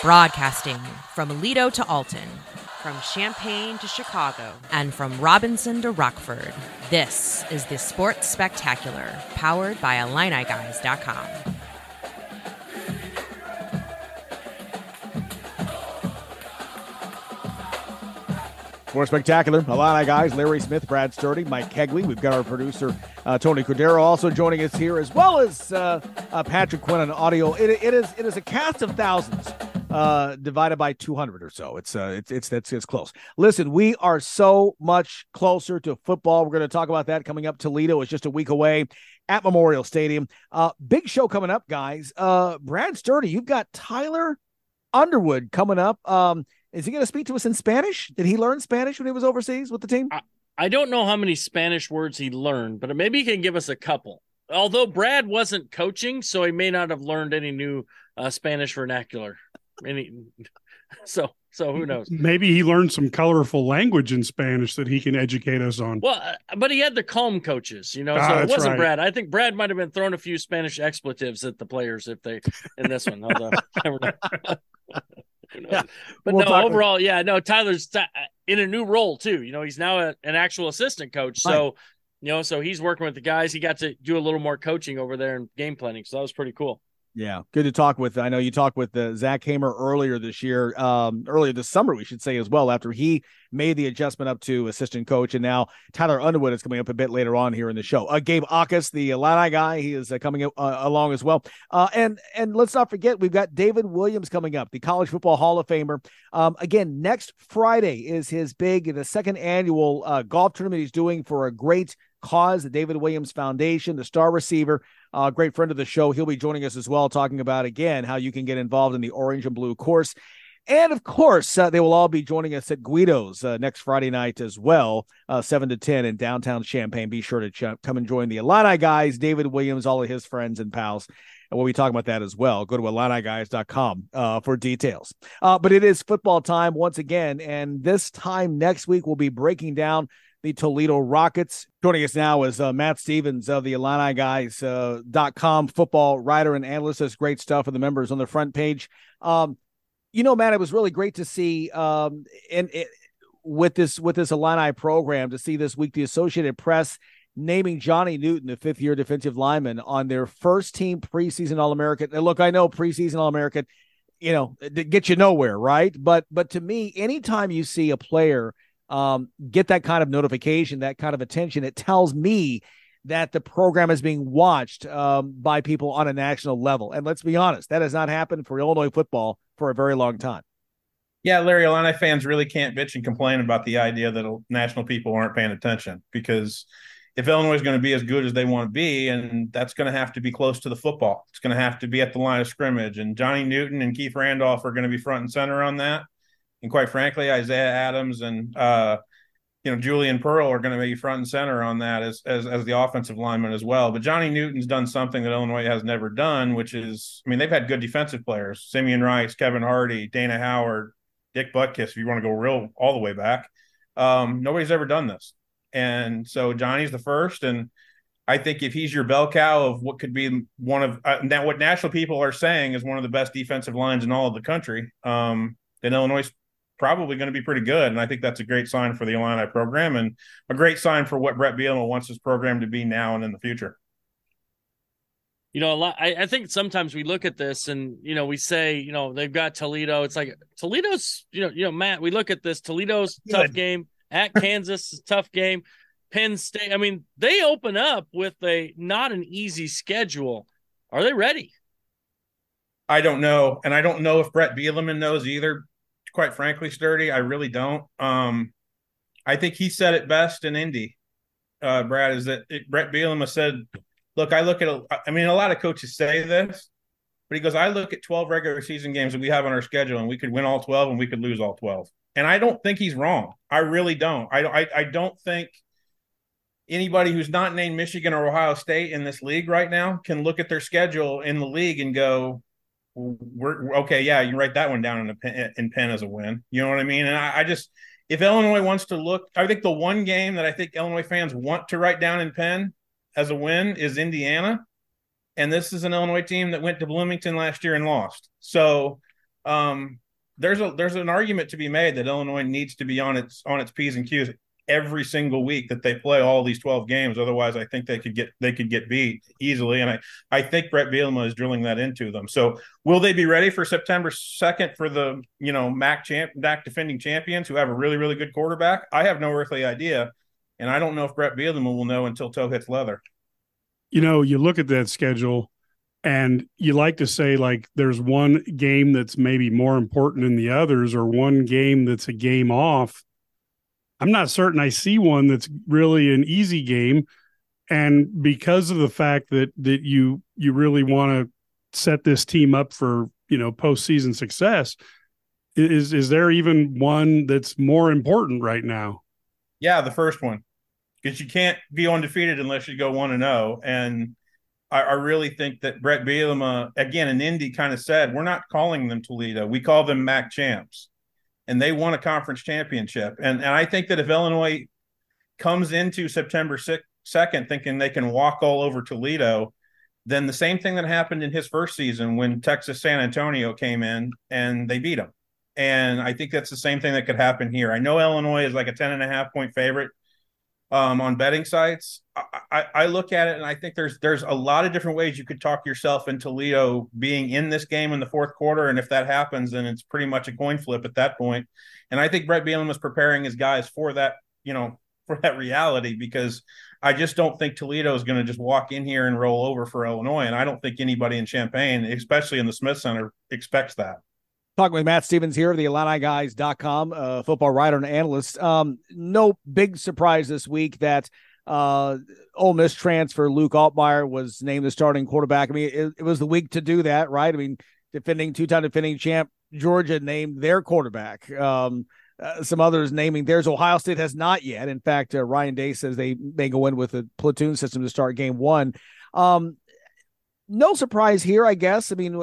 Broadcasting from Alito to Alton, from Champaign to Chicago, and from Robinson to Rockford, this is the Sports Spectacular, powered by IlliniGuys.com. Sports Spectacular, IlliniGuys, Larry Smith, Brad Sturdy, Mike Kegley. We've got our producer, Tony Cordero, also joining us here, as well as Patrick Quinn on audio. It is a cast of thousands. Divided by 200 or so. It's close. Listen, we are so much closer to football. We're going to talk about that coming up. Toledo is just a week away at Memorial Stadium. Big show coming up, guys. Brad Sturdy, you've got Tyler Underwood coming up. Is he going to speak to us in Spanish? Did he learn Spanish when he was overseas with the team? I don't know how many Spanish words he learned, but maybe he can give us a couple. Although Brad wasn't coaching, so he may not have learned any new Spanish vernacular. So who knows? Maybe he learned some colorful language in Spanish that he can educate us on. Well, but he had the calm coaches, so it wasn't right. Brad. I think Brad might have been throwing a few Spanish expletives at the players in this one. Although, who knows? Yeah. But Tyler's in a new role too. He's now an actual assistant coach. Right. So, so he's working with the guys. He got to do a little more coaching over there and game planning. So that was pretty cool. Yeah, good to talk with. I know you talked with Zach Hamer earlier this summer, we should say, as well, after he made the adjustment up to assistant coach. And now Tyler Underwood is coming up a bit later on here in the show. Gabe Jacas, the Illini guy, he is coming along as well. And let's not forget, we've got David Williams coming up, the College Football Hall of Famer. Again, next Friday is the second annual golf tournament he's doing for a great cause, the David Williams Foundation, the star receiver, great friend of the show. He'll be joining us as well, talking about, again, how you can get involved in the orange and blue course. And, of course, they will all be joining us at Guido's next Friday night as well, 7 to 10 in downtown Champaign. Be sure to come and join the IlliniGuys, David Williams, all of his friends and pals. And we'll be talking about that as well. Go to IlliniGuys.com for details. But it is football time once again, and this time next week we'll be breaking down the Toledo Rockets. Joining us now is Matt Stevens of the IlliniGuys.com football writer and analyst. That's great stuff for the members on the front page. Matt, it was really great to see with this Illini program to see this week the Associated Press naming Johnny Newton, the fifth-year defensive lineman, on their first-team preseason All-American. And look, I know preseason All-American, it gets you nowhere, right? But to me, anytime you see a player get that kind of notification, that kind of attention, it tells me that the program is being watched by people on a national level. And let's be honest, that has not happened for Illinois football for a very long time. Yeah, Larry, Illini fans really can't bitch and complain about the idea that national people aren't paying attention, because if Illinois is going to be as good as they want to be, and that's going to have to be close to the football, it's going to have to be at the line of scrimmage, and Johnny Newton and Keith Randolph are going to be front and center on that. And quite frankly, Isaiah Adams and Julian Pearl are going to be front and center on that as the offensive lineman as well. But Johnny Newton's done something that Illinois has never done, which is, they've had good defensive players: Simeon Rice, Kevin Hardy, Dana Howard, Dick Butkus. If you want to go real all the way back, nobody's ever done this, and so Johnny's the first. And I think if he's your bell cow of what could be one of now what national people are saying is one of the best defensive lines in all of the country, then Illinois probably going to be pretty good. And I think that's a great sign for the Illini program and a great sign for what Brett Bielema wants his program to be now and in the future. I think sometimes we look at this and, we say, they've got Toledo. It's like Toledo's, Matt, we look at this, Toledo's tough game at Kansas, tough game, Penn State. They open up with not an easy schedule. Are they ready? I don't know. And I don't know if Brett Bielema knows either. Quite frankly, Sturdy, I really don't. I think he said it best in Indy, Brad, is that Brett Bielema said, look, a lot of coaches say this, but he goes, I look at 12 regular season games that we have on our schedule, and we could win all 12 and we could lose all 12. And I don't think he's wrong. I really don't. I don't think anybody who's not named Michigan or Ohio State in this league right now can look at their schedule in the league and go, we're okay. Yeah. You write that one down in pen as a win. You know what I mean? And I just, if Illinois wants to look, I think the one game that I think Illinois fans want to write down in pen as a win is Indiana. And this is an Illinois team that went to Bloomington last year and lost. So there's an argument to be made that Illinois needs to be on its P's and Q's every single week that they play all these 12 games. Otherwise, I think they could get beat easily. And I think Brett Bielema is drilling that into them. So will they be ready for September 2nd for the, MAC defending champions who have a really, really good quarterback? I have no earthly idea. And I don't know if Brett Bielema will know until toe hits leather. You look at that schedule and you like to say, there's one game that's maybe more important than the others, or one game that's a game off. I'm not certain I see one that's really an easy game. And because of the fact that you really want to set this team up for, postseason success, is there even one that's more important right now? Yeah, the first one. Because you can't be undefeated unless you go 1-0. And I really think that Brett Bielema, again, in Indy, kind of said, we're not calling them Toledo. We call them MAC champs. And they won a conference championship. And I think that if Illinois comes into September 2nd thinking they can walk all over Toledo, then the same thing that happened in his first season when Texas San Antonio came in and they beat them. And I think that's the same thing that could happen here. I know Illinois is like a 10.5-point favorite on betting sites. I look at it and I think there's a lot of different ways you could talk yourself into Toledo being in this game in the fourth quarter. And if that happens, then it's pretty much a coin flip at that point. And I think Brett Bielema is preparing his guys for that, for that reality, because I just don't think Toledo is going to just walk in here and roll over for Illinois. And I don't think anybody in Champaign, especially in the Smith Center, expects that. Talking with Matt Stevens here of the IlliniGuys.com, football writer and analyst. No big surprise this week that Ole Miss transfer Luke Altmyer was named the starting quarterback. I mean, it was the week to do that, right? I mean, two-time defending champ Georgia named their quarterback. Some others naming theirs. Ohio State has not yet. In fact, Ryan Day says they may go in with a platoon system to start game one. No surprise here, I guess. I mean,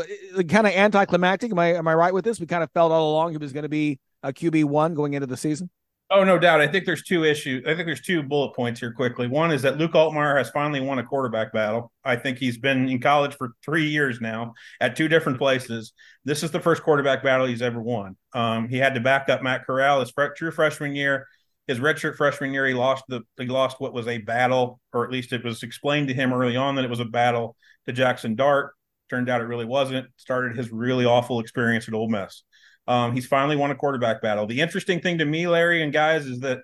kind of anticlimactic. Am I right with this? We kind of felt all along he was going to be a QB1 going into the season. Oh, no doubt. I think there's two issues. I think there's two bullet points here quickly. One is that Luke Altmyer has finally won a quarterback battle. I think he's been in college for 3 years now at two different places. This is the first quarterback battle he's ever won. He had to back up Matt Corral his true freshman year. His redshirt freshman year, he lost what was a battle, or at least it was explained to him early on that it was a battle to Jackson Dart. Turned out it really wasn't. Started his really awful experience at Ole Miss. He's finally won a quarterback battle. The interesting thing to me, Larry and guys, is that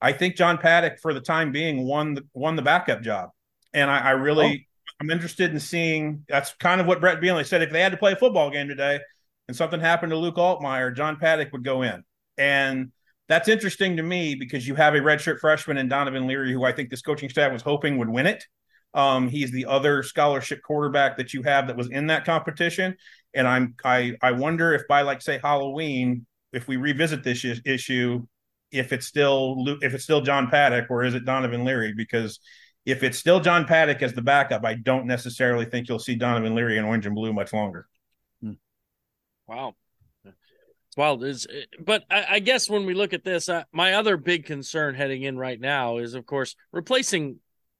I think John Paddock, for the time being, won the backup job. And I'm interested in seeing. That's kind of what Brett Bielema said. If they had to play a football game today and something happened to Luke Altmyer, John Paddock would go in. And that's interesting to me because you have a redshirt freshman in Donovan Leary, who I think this coaching staff was hoping would win it. He's the other scholarship quarterback that you have that was in that competition. And I wonder if by say Halloween, if we revisit this issue, if it's still John Paddock or is it Donovan Leary? Because if it's still John Paddock as the backup, I don't necessarily think you'll see Donovan Leary in orange and blue much longer. Wow. Well, but I guess when we look at this, my other big concern heading in right now is, of course, replacing,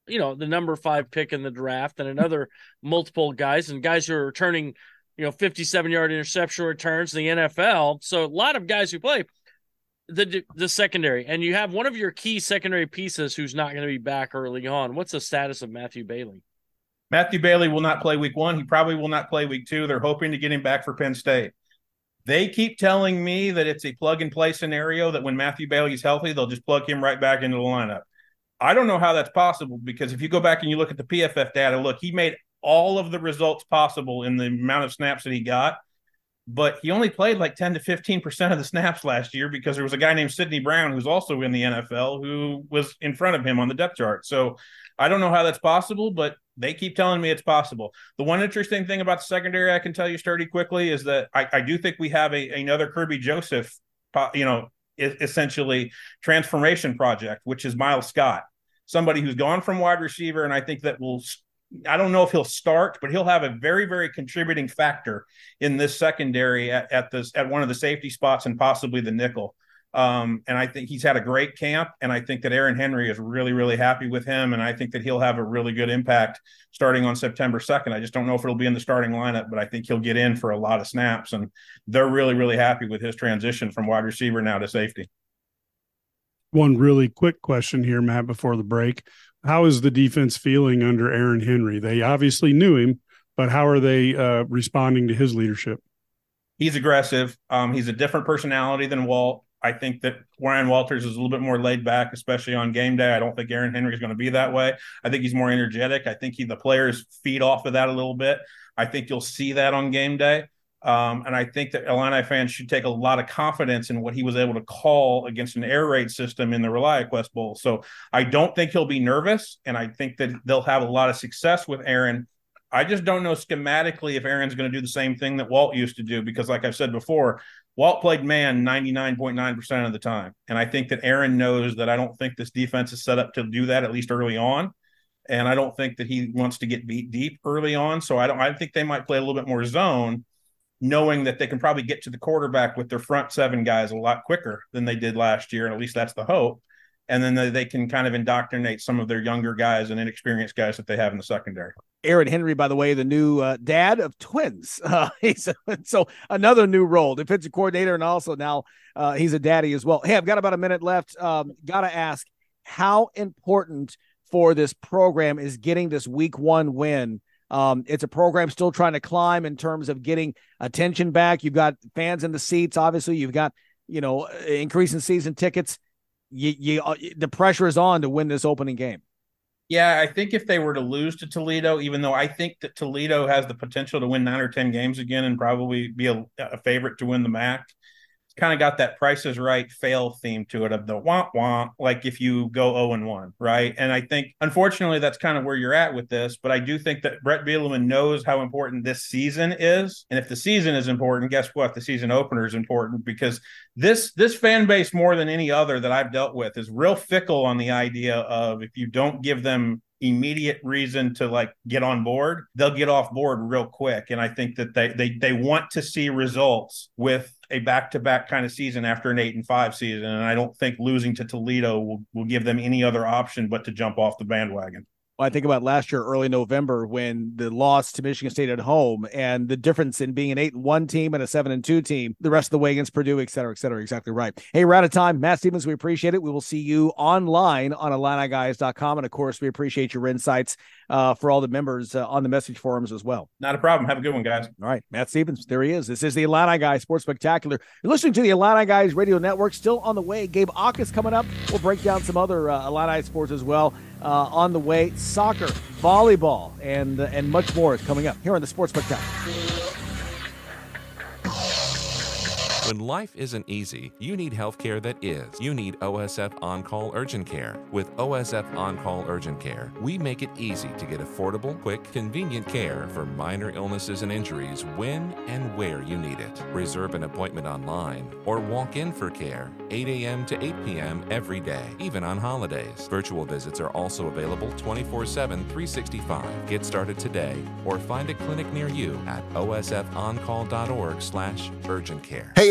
the number 5 pick in the draft and another multiple guys and guys who are returning, 57-yard interception returns in the NFL. So a lot of guys who play the secondary, and you have one of your key secondary pieces who's not going to be back early on. What's the status of Matthew Bailey? Matthew Bailey will not play week one. He probably will not play week two. They're hoping to get him back for Penn State. They keep telling me that it's a plug-and-play scenario, that when Matthew Bailey's healthy, they'll just plug him right back into the lineup. I don't know how that's possible, because if you go back and you look at the PFF data, he made all of the results possible in the amount of snaps that he got, but he only played 10 to 15% of the snaps last year because there was a guy named Sidney Brown, who's also in the NFL, who was in front of him on the depth chart. So I don't know how that's possible, but they keep telling me it's possible. The one interesting thing about the secondary I can tell you, Sturdy, quickly, is that I do think we have another Kirby Joseph, essentially transformation project, which is Miles Scott, somebody who's gone from wide receiver. And I think that I don't know if he'll start, but he'll have a very, very contributing factor in this secondary at one of the safety spots and possibly the nickel. And I think he's had a great camp, and I think that Aaron Henry is really, really happy with him. And I think that he'll have a really good impact starting on September 2nd. I just don't know if it'll be in the starting lineup, but I think he'll get in for a lot of snaps, and they're really, really happy with his transition from wide receiver now to safety. One really quick question here, Matt, before the break. How is the defense feeling under Aaron Henry? They obviously knew him, but how are they responding to his leadership? He's aggressive. He's a different personality than Walt. I think that Ryan Walters is a little bit more laid back, especially on game day. I don't think Aaron Henry is going to be that way. I think he's more energetic. I think the players feed off of that a little bit. I think you'll see that on game day. And I think that Illini fans should take a lot of confidence in what he was able to call against an air raid system in the ReliaQuest Bowl. So I don't think he'll be nervous, and I think that they'll have a lot of success with Aaron. I just don't know schematically if Aaron's going to do the same thing that Walt used to do, because like I've said before, Walt played man 99.9% of the time. And I think that Aaron knows that I don't think this defense is set up to do that, at least early on. And I don't think that he wants to get beat deep early on. So I think they might play a little bit more zone, knowing that they can probably get to the quarterback with their front seven guys a lot quicker than they did last year. And at least that's the hope. And then they can kind of indoctrinate some of their younger guys and inexperienced guys that they have in the secondary. Aaron Henry, by the way, the new dad of twins. So another new role, defensive coordinator, and also now he's a daddy as well. Hey, I've got about a minute left. Got to ask, how important for this program is getting this week one win? It's a program still trying to climb in terms of getting attention back. You've got fans in the seats. Obviously, you've got, increase in season tickets. The pressure is on to win this opening game. Yeah, I think if they were to lose to Toledo, even though I think that Toledo has the potential to win 9 or 10 games again and probably be a favorite to win the MAC, it's kind of got that Price is Right fail theme to it of the womp, like if you go 0-1, right? And I think, unfortunately, that's kind of where you're at with this, but I do think that Brett Bielema knows how important this season is. And if the season is important, guess what? The season opener is important, because this fan base, more than any other that I've dealt with, is real fickle on the idea of if you don't give them immediate reason to get on board, they'll get off board real quick. And I think that they want to see results with a back-to-back kind of season after an 8-5 season. And I don't think losing to Toledo will give them any other option but to jump off the bandwagon. Well, I think about last year, early November, when the loss to Michigan State at home and the difference in being an 8-1 team and a 7-2 team the rest of the way against Purdue, et cetera, et cetera. Exactly right. Hey, we're out of time. Matt Stevens, we appreciate it. We will see you online on IlliniGuys.com. And of course, we appreciate your insights for all the members on the message forums as well. Not a problem. Have a good one, guys. All right. Matt Stevens, there he is. This is the Illini Guys Sports Spectacular. You're listening to the Illini Guys Radio Network. Still on the way, Gabe Jacas coming up. We'll break down some other Illini sports as well. On the way, soccer, volleyball, and much more is coming up here on the Sports Spectacular. When life isn't easy, you need healthcare that is. You need OSF On-Call Urgent Care. With OSF On-Call Urgent Care, we make it easy to get affordable, quick, convenient care for minor illnesses and injuries when and where you need it. Reserve an appointment online or walk in for care 8 a.m. to 8 p.m. every day, even on holidays. Virtual visits are also available 24/7, 365. Get started today or find a clinic near you at osfoncall.org/urgent care. Hey,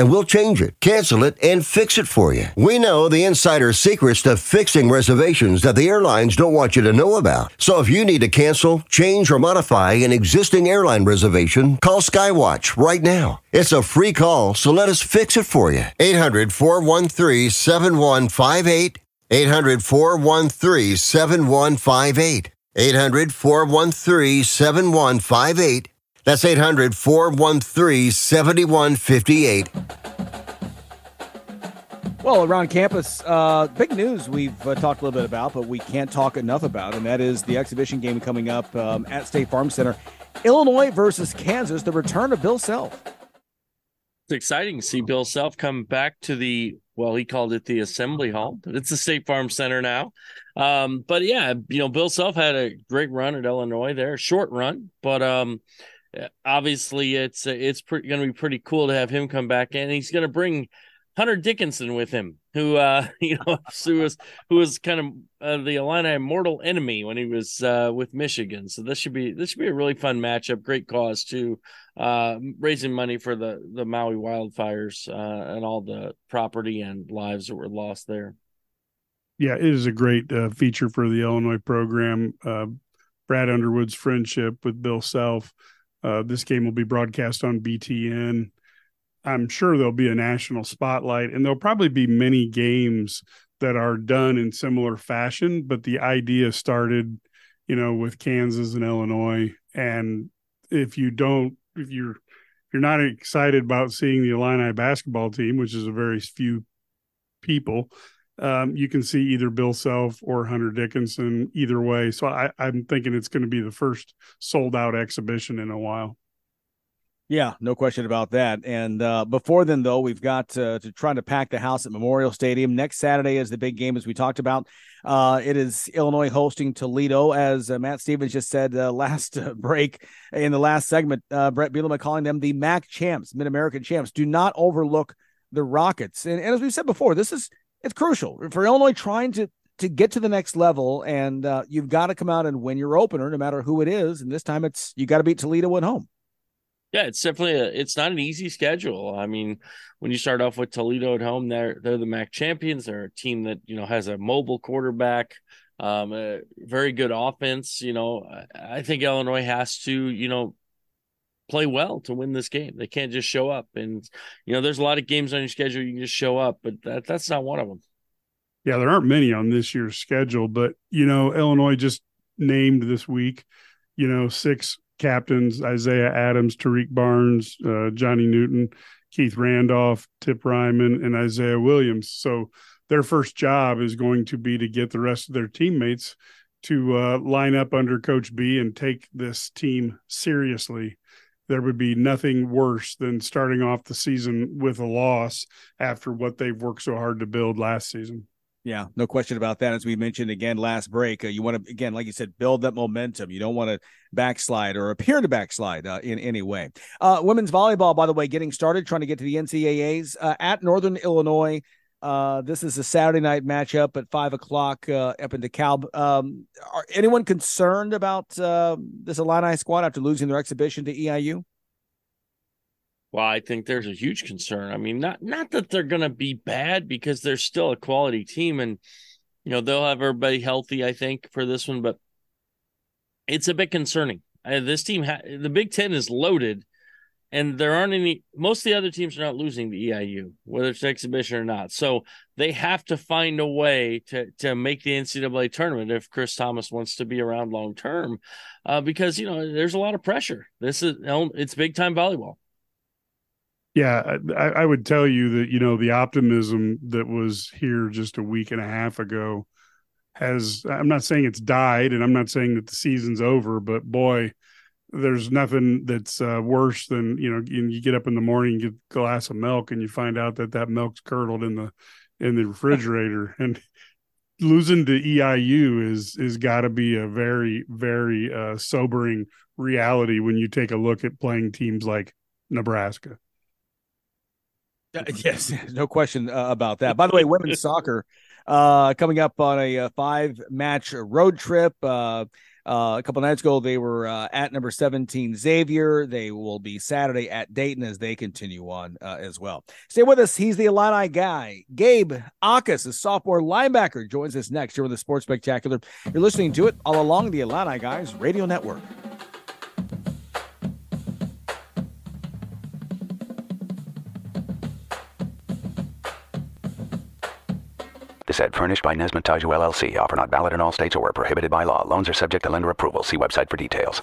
and we'll change it, cancel it, and fix it for you. We know the insider secrets to fixing reservations that the airlines don't want you to know about. So if you need to cancel, change, or modify an existing airline reservation, call SkyWatch right now. It's a free call, so let us fix it for you. 800-413-7158. 800-413-7158. 800-413-7158. That's 800-413-7158. Well, around campus, big news we've talked a little bit about, but we can't talk enough about, and that is the exhibition game coming up at State Farm Center. Illinois versus Kansas, the return of Bill Self. It's exciting to see Bill Self come back to the, well, he called it the Assembly Hall, but it's the State Farm Center now. But yeah, you know, Bill Self had a great run at Illinois there, short run, but obviously it's going to be pretty cool to have him come back in. He's going to bring Hunter Dickinson with him, who was kind of the Illini mortal enemy when he was with Michigan. So this should be a really fun matchup. Great cause too, raising money for the Maui wildfires and all the property and lives that were lost there. Yeah, it is a great feature for the Illinois program. Brad Underwood's friendship with Bill Self. This game will be broadcast on BTN. I'm sure there'll be a national spotlight, and there'll probably be many games that are done in similar fashion, but the idea started, you know, with Kansas and Illinois. And if you're not excited about seeing the Illini basketball team, which is a very few people, you can see either Bill Self or Hunter Dickinson either way. So I'm thinking it's going to be the first sold out exhibition in a while. Yeah, no question about that. And before then, though, we've got to try to pack the house at Memorial Stadium. Next Saturday is the big game, as we talked about. It is Illinois hosting Toledo, as Matt Stevens just said last break in the last segment. Brett Bielema calling them the MAC champs, Mid-American champs. Do not overlook the Rockets. And as we've said before, it's crucial for Illinois trying to get to the next level. And you've got to come out and win your opener, no matter who it is. And this time you got to beat Toledo at home. Yeah, it's definitely it's not an easy schedule. I mean, when you start off with Toledo at home, they're the MAC champions. They're a team that, you know, has a mobile quarterback, a very good offense. You know, I think Illinois has to, you know, play well to win this game. They can't just show up. And, you know, there's a lot of games on your schedule you can just show up, but that's not one of them. Yeah, there aren't many on this year's schedule, but, you know, Illinois just named this week, you know, 6 captains: Isaiah Adams, Tariq Barnes, Johnny Newton, Keith Randolph, Tip Ryman, and Isaiah Williams. So their first job is going to be to get the rest of their teammates to line up under Coach B and take this team seriously. There would be nothing worse than starting off the season with a loss after what they've worked so hard to build last season. Yeah, no question about that. As we mentioned again last break, you want to, again, like you said, build that momentum. You don't want to backslide or appear to backslide in any way. Women's volleyball, by the way, getting started, trying to get to the NCAAs at Northern Illinois. This is a Saturday night matchup at 5:00 up in DeKalb. Are anyone concerned about this Illini squad after losing their exhibition to EIU? Well, I think there's a huge concern. I mean, not that they're going to be bad, because they're still a quality team, and, you know, they'll have everybody healthy, I think, for this one, but it's a bit concerning. This team, the Big Ten is loaded, and there aren't any, most of the other teams are not losing to EIU, whether it's exhibition or not. So they have to find a way to make the NCAA tournament if Chris Thomas wants to be around long-term, because, you know, there's a lot of pressure. It's big-time volleyball. Yeah, I would tell you that, you know, the optimism that was here just a week and a half ago has, I'm not saying it's died, and I'm not saying that the season's over, but boy, there's nothing that's worse than, you know, you get up in the morning, you get a glass of milk, and you find out that milk's curdled in the refrigerator. And losing to EIU is got to be a very, very sobering reality when you take a look at playing teams like Nebraska. Yes, no question about that. By the way, women's soccer coming up on a 5-match road trip. A couple nights ago, they were at number 17, Xavier. They will be Saturday at Dayton as they continue on as well. Stay with us. He's the Illini guy. Gabe Jacas, a sophomore linebacker, joins us next here with the Sports Spectacular. You're listening to it all along the Illini Guys Radio Network. This ad furnished by Nesmith Title LLC. Offer not valid in all states or prohibited by law. Loans are subject to lender approval. See website for details.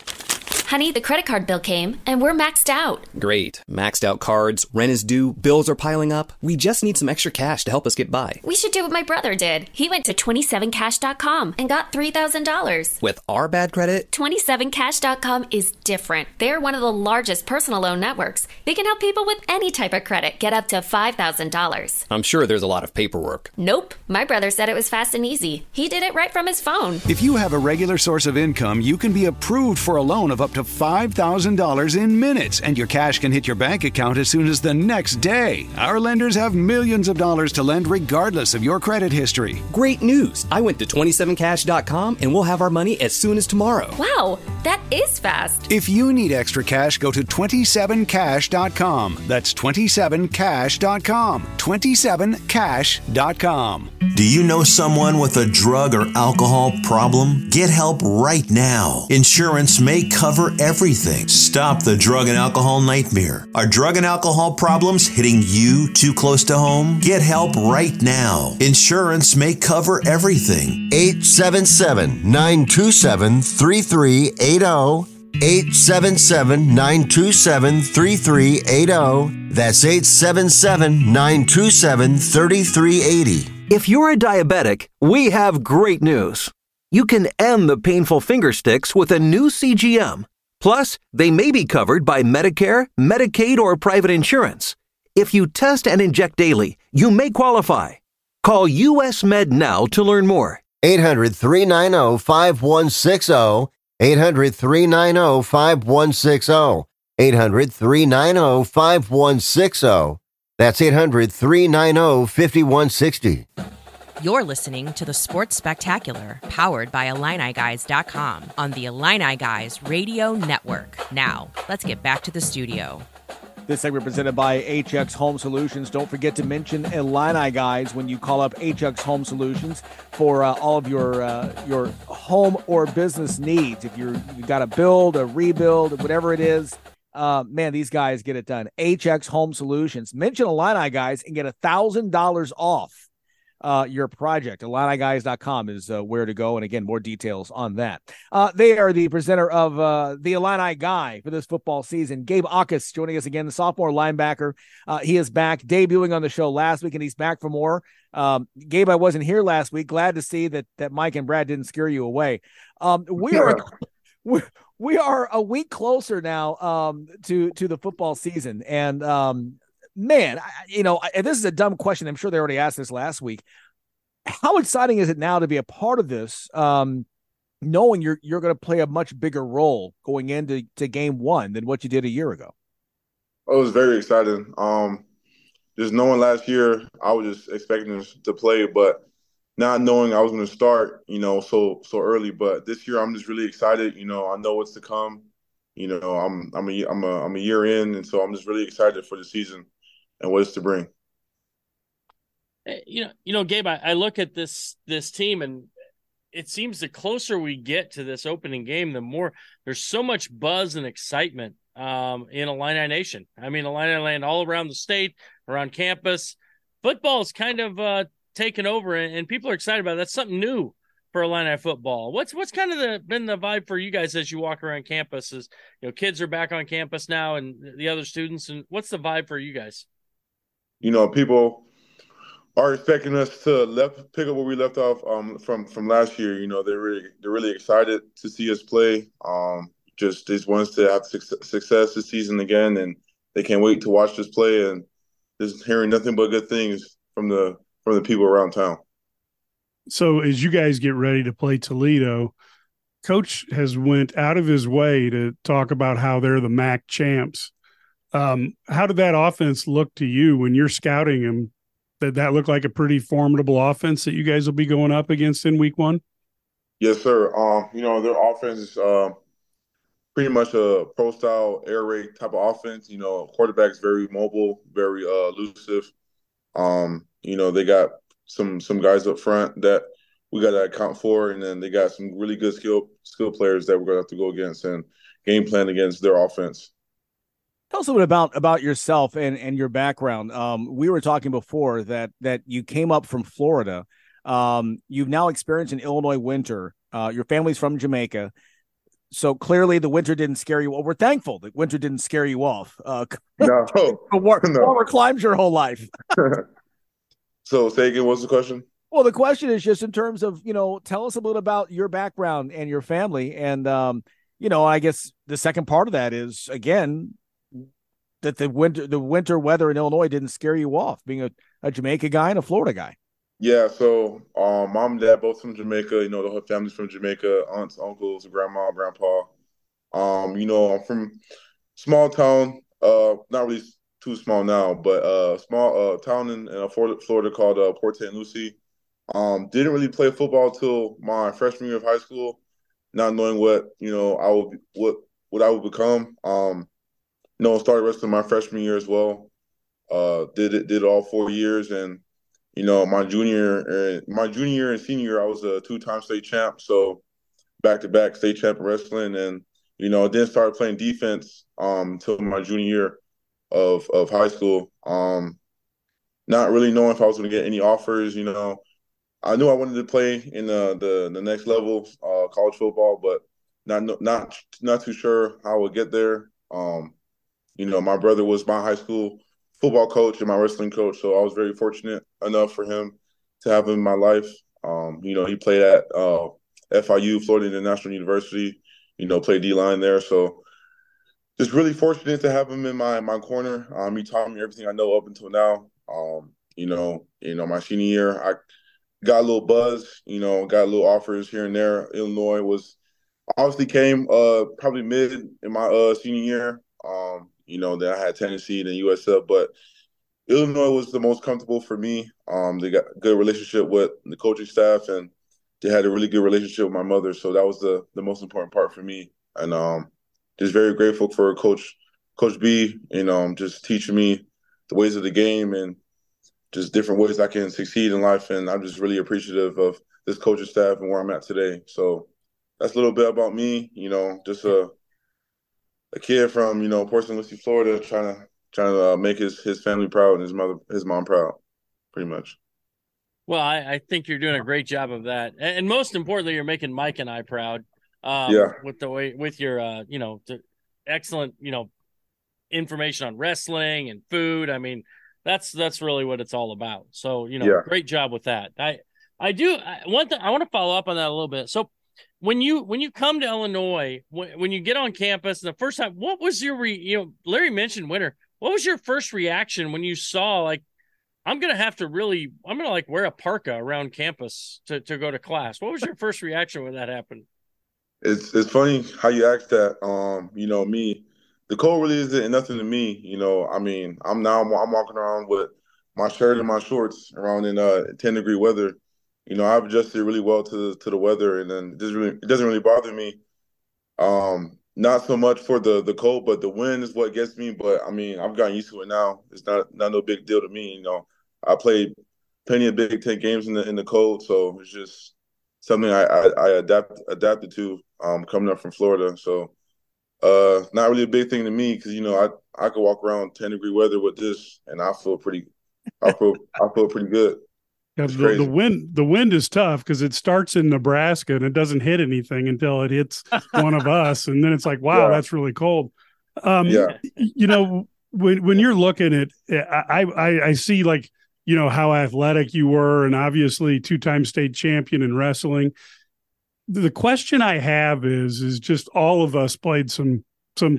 Honey, the credit card bill came, and we're maxed out. Great. Maxed out cards, rent is due, bills are piling up. We just need some extra cash to help us get by. We should do what my brother did. He went to 27cash.com and got $3,000. With our bad credit? 27cash.com is different. They're one of the largest personal loan networks. They can help people with any type of credit get up to $5,000. I'm sure there's a lot of paperwork. Nope. My brother said it was fast and easy. He did it right from his phone. If you have a regular source of income, you can be approved for a loan of up to $5,000 in minutes, and your cash can hit your bank account as soon as the next day. Our lenders have millions of dollars to lend regardless of your credit history. Great news. I went to 27cash.com and we'll have our money as soon as tomorrow. Wow, that is fast. If you need extra cash, go to 27cash.com. That's 27cash.com. 27cash.com. Do you know someone with a drug or alcohol problem? Get help right now. Insurance may cover everything. Stop the drug and alcohol nightmare. Are drug and alcohol problems hitting you too close to home? Get help right now. Insurance may cover everything. 877-927-3380. 877-927-3380. That's 877-927-3380. If you're a diabetic, we have great news. You can end the painful finger sticks with a new CGM. Plus, they may be covered by Medicare, Medicaid, or private insurance. If you test and inject daily, you may qualify. Call US Med now to learn more. 800-390-5160. 800-390-5160. 800-390-5160. That's 800-390-5160. You're listening to the Sports Spectacular, powered by IlliniGuys.com on the Illini Guys Radio Network. Now, let's get back to the studio. This segment presented by HX Home Solutions. Don't forget to mention Illini Guys when you call up HX Home Solutions for all of your home or business needs. If you've got to build, a rebuild, whatever it is, man, these guys get it done. HX Home Solutions. Mention Illini Guys and get $1,000 off your project. IlliniGuys.com is where to go. And again, more details on that. They are the presenter of the Illini Guy for this football season. Gabe Jacas joining us again, the sophomore linebacker. He is back, debuting on the show last week, and he's back for more. Gabe, I wasn't here last week. Glad to see that Mike and Brad didn't scare you away. We are a week closer now to the football season. And, man, this is a dumb question. I'm sure they already asked this last week. How exciting is it now to be a part of this, knowing you're going to play a much bigger role going into game one than what you did a year ago? Oh, it was very exciting. Just knowing last year, I was just expecting to play, but not knowing I was going to start, so early. But this year, I'm just really excited. I know what's to come. I'm a year in, and so I'm just really excited for the season and what it's to bring. Gabe, I look at this team, and it seems the closer we get to this opening game, the more there's so much buzz and excitement in Illini Nation. I mean, Illini Land all around the state, around campus. Football is kind of taken over, and people are excited about it. That's something new for Illini football. What's kind of been the vibe for you guys as you walk around campus? Is kids are back on campus now, and the other students, and what's the vibe for you guys? People are expecting us to pick up where we left off from last year. They're really excited to see us play. Just wants to have success this season again, and they can't wait to watch us play. And just hearing nothing but good things from the people around town. So as you guys get ready to play Toledo, Coach has went out of his way to talk about how they're the MAC champs. How did that offense look to you when you're scouting them? Did that look like a pretty formidable offense that you guys will be going up against in week one? Yes, sir. Their offense is pretty much a pro-style air raid type of offense. Quarterback's very mobile, very elusive. They got some guys up front that we got to account for, and then they got some really good skill players that we're going to have to go against and game plan against their offense. Tell us a bit about yourself and your background. We were talking before that you came up from Florida. You've now experienced an Illinois winter. Your family's from Jamaica. So clearly the winter didn't scare you. Well, we're thankful that winter didn't scare you off. Warmer climbs your whole life. So say again, what's the question? Well, the question is just in terms of, you know, tell us a little about your background and your family. And, you know, I guess the second part of that is, again, that the winter weather in Illinois didn't scare you off, being a Jamaica guy and a Florida guy. Yeah, so mom and dad both from Jamaica. You know, the whole family's from Jamaica, aunts, uncles, grandma, grandpa. You know, I'm from small town, not really too small now, but small town in Florida called Port St. Lucie. Didn't really play football till my freshman year of high school, not knowing what, you know, I would what I would become. You know, started the rest of my freshman year as well. Did it all 4 years, and you know, my junior and senior year, I was a two-time state champ, so back-to-back state champ in wrestling, and you know, then started playing defense until my junior year of high school. Not really knowing if I was going to get any offers. You know, I knew I wanted to play in the next level, college football, but not too sure how I would get there. You know, my brother was my high school football coach and my wrestling coach, so I was very fortunate enough for him to have him in my life. You know, he played at FIU, Florida International University, you know, played D-line there. So just really fortunate to have him in my corner. He taught me everything I know up until now. You know, my senior year, I got a little buzz, you know, got little offers here and there. Illinois obviously came probably mid in my senior year. You know, then I had Tennessee and then USF, but Illinois was the most comfortable for me. They got a good relationship with the coaching staff, and they had a really good relationship with my mother. So that was the most important part for me. And just very grateful for Coach B, and just teaching me the ways of the game and just different ways I can succeed in life. And I'm just really appreciative of this coaching staff and where I'm at today. So that's a little bit about me, you know, just a kid from, you know, Port St. Lucie, Florida, trying to make his family proud and his mom proud, pretty much. Well, I think you're doing a great job of that, and most importantly, you're making Mike and I proud. Yeah. With the way with your you know, excellent, you know, information on wrestling and food. I mean, that's really what it's all about. So you know, yeah. Great job with that. I want to follow up on that a little bit. So. When you come to Illinois, when you get on campus the first time, what was your Larry mentioned winter. What was your first reaction when you saw, like, I'm gonna wear a parka around campus to go to class? What was your first reaction when that happened? It's funny how you asked that. You know, me, the cold really isn't nothing to me. You know, I mean, I'm walking around with my shirt and my shorts around in 10-degree weather. You know, I've adjusted really well to the weather, and then it doesn't really bother me. Not so much for the cold, but the wind is what gets me. But I mean, I've gotten used to it now. It's not no big deal to me. You know, I played plenty of Big Ten games in the cold, so it's just something I adapted to coming up from Florida. So not really a big thing to me, because you know I could walk around 10-degree weather with this, and I feel pretty good. The wind is tough because it starts in Nebraska and it doesn't hit anything until it hits one of us. And then it's like, wow, yeah. That's really cold. Yeah. You know, when you're looking at it, I see, like, you know, how athletic you were, and obviously two-time state champion in wrestling. The question I have is just all of us played some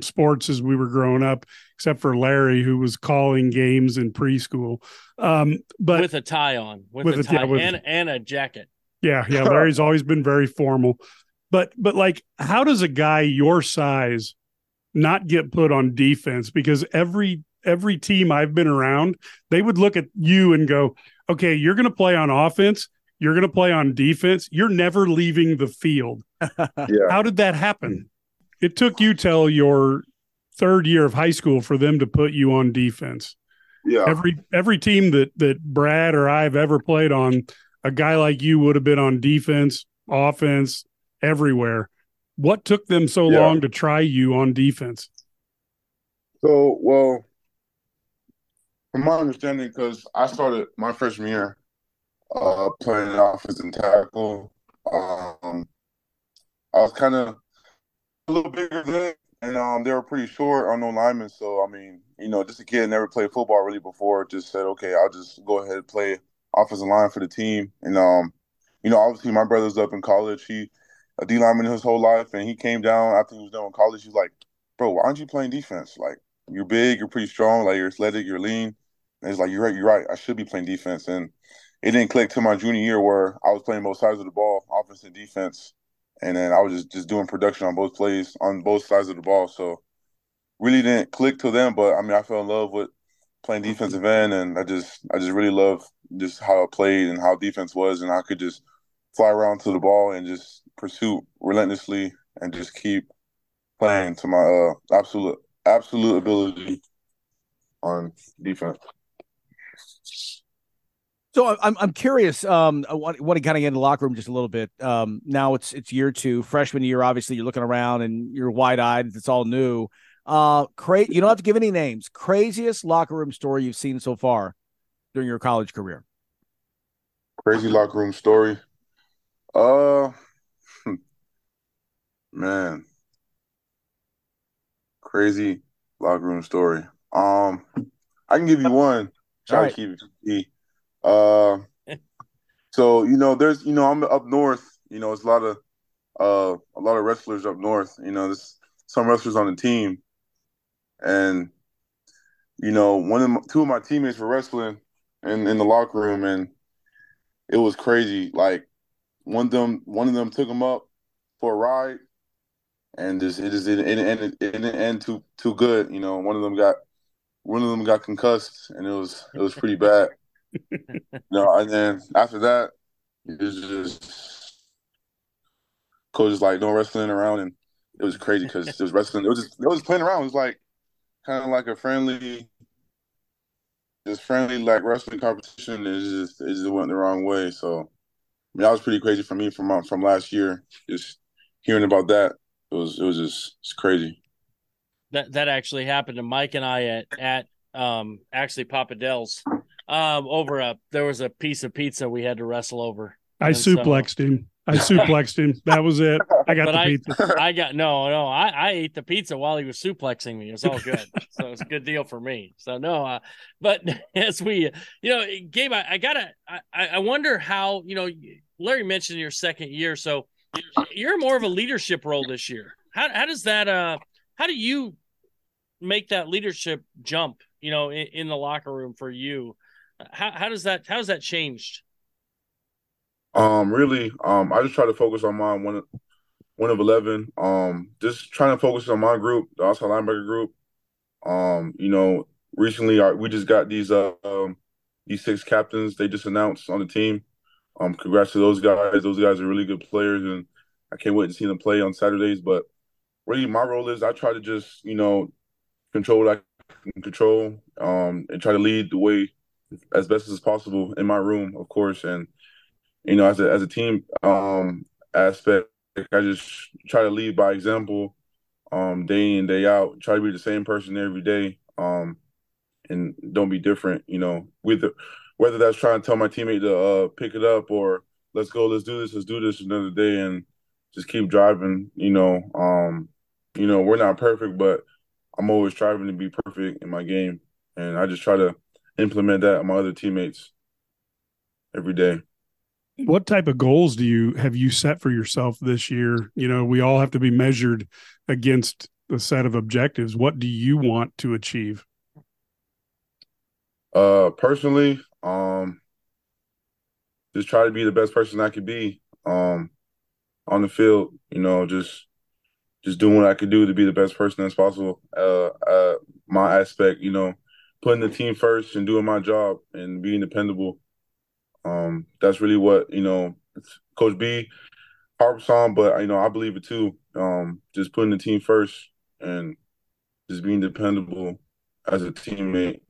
sports as we were growing up, except for Larry, who was calling games in preschool. But with a tie on, and a jacket. Yeah. Larry's always been very formal, but like, how does a guy your size not get put on defense? Because every team I've been around, they would look at you and go, okay, you're going to play on offense. You're going to play on defense. You're never leaving the field. Yeah. How did that happen? It took you till your third year of high school for them to put you on defense. Yeah. Every team that Brad or I've ever played on, a guy like you would have been on defense, offense, everywhere. What took them so long to try you on defense? So, well, from my understanding, because I started my freshman year playing offensive tackle, I was kind of a little bigger than, and they were pretty short on no linemen. So, I mean, you know, just a kid never played football really before. Just said, okay, I'll just go ahead and play offensive line for the team. And, you know, obviously my brother's up in college. He a D lineman his whole life, and he came down after he was done with college. He's like, bro, why aren't you playing defense? Like, you're big, you're pretty strong, like you're athletic, you're lean. And it's like, you're right. I should be playing defense. And it didn't click till my junior year where I was playing both sides of the ball, offense and defense. And then I was just doing production on both plays, on both sides of the ball. So really didn't click till then. But, I mean, I fell in love with playing defensive end. And I just really loved just how I played and how defense was. And I could just fly around to the ball and just pursue relentlessly and just keep playing to my absolute ability on defense. So I'm curious. I want to kind of get in the locker room just a little bit. Now it's year two, freshman year. Obviously, you're looking around and you're wide eyed. It's all new. You don't have to give any names. Craziest locker room story you've seen so far during your college career. Crazy locker room story. Man, crazy locker room story. I can give you one. Try to keep it easy. So, you know, there's, you know, I'm up north, you know, it's a lot of wrestlers up north, you know, there's some wrestlers on the team, and, you know, two of my teammates were wrestling in the locker room, and it was crazy. Like one of them took him up for a ride, and it didn't end too good. You know, one of them got concussed, and it was pretty bad. No, and then after that, it was just coach is like, no wrestling around, and it was crazy because it was wrestling. It was playing around. It was like kind of like a friendly like wrestling competition. It just went the wrong way. So, I mean, that was pretty crazy for me from last year. Just hearing about that, it was just crazy. That actually happened to Mike and I at actually Papa Dell's. There was a piece of pizza we had to wrestle over. I suplexed him. That was it. I got the pizza. I ate the pizza while he was suplexing me. It was all good. So it was a good deal for me. So no, but as we, you know, Gabe, I wonder how, you know, Larry mentioned your second year. So you're more of a leadership role this year. How do you make that leadership jump, you know, in the locker room for you? How's that changed? Really, I just try to focus on my one of 11. Just trying to focus on my group, the outside linebacker group. You know, recently we just got these six captains. They just announced on the team. Congrats to those guys. Those guys are really good players, and I can't wait to see them play on Saturdays. But really, my role is I try to just, you know, control what I can control, and try to lead the way as best as possible in my room, of course. And, you know, as a team aspect, I just try to lead by example, day in, day out, try to be the same person every day, and don't be different, you know, whether that's trying to tell my teammate to pick it up or let's go, let's do this another day, and just keep driving, you know. You know, we're not perfect, but I'm always striving to be perfect in my game, and I just try to implement that on my other teammates every day. What type of goals have you set for yourself this year? You know, we all have to be measured against a set of objectives. What do you want to achieve? Personally, just try to be the best person I could be on the field. You know, just doing what I could do to be the best person as possible. My aspect, you know, putting the team first and doing my job and being dependable. That's really what, you know, Coach B harps on, but, you know, I believe it too. Just putting the team first and just being dependable as a teammate.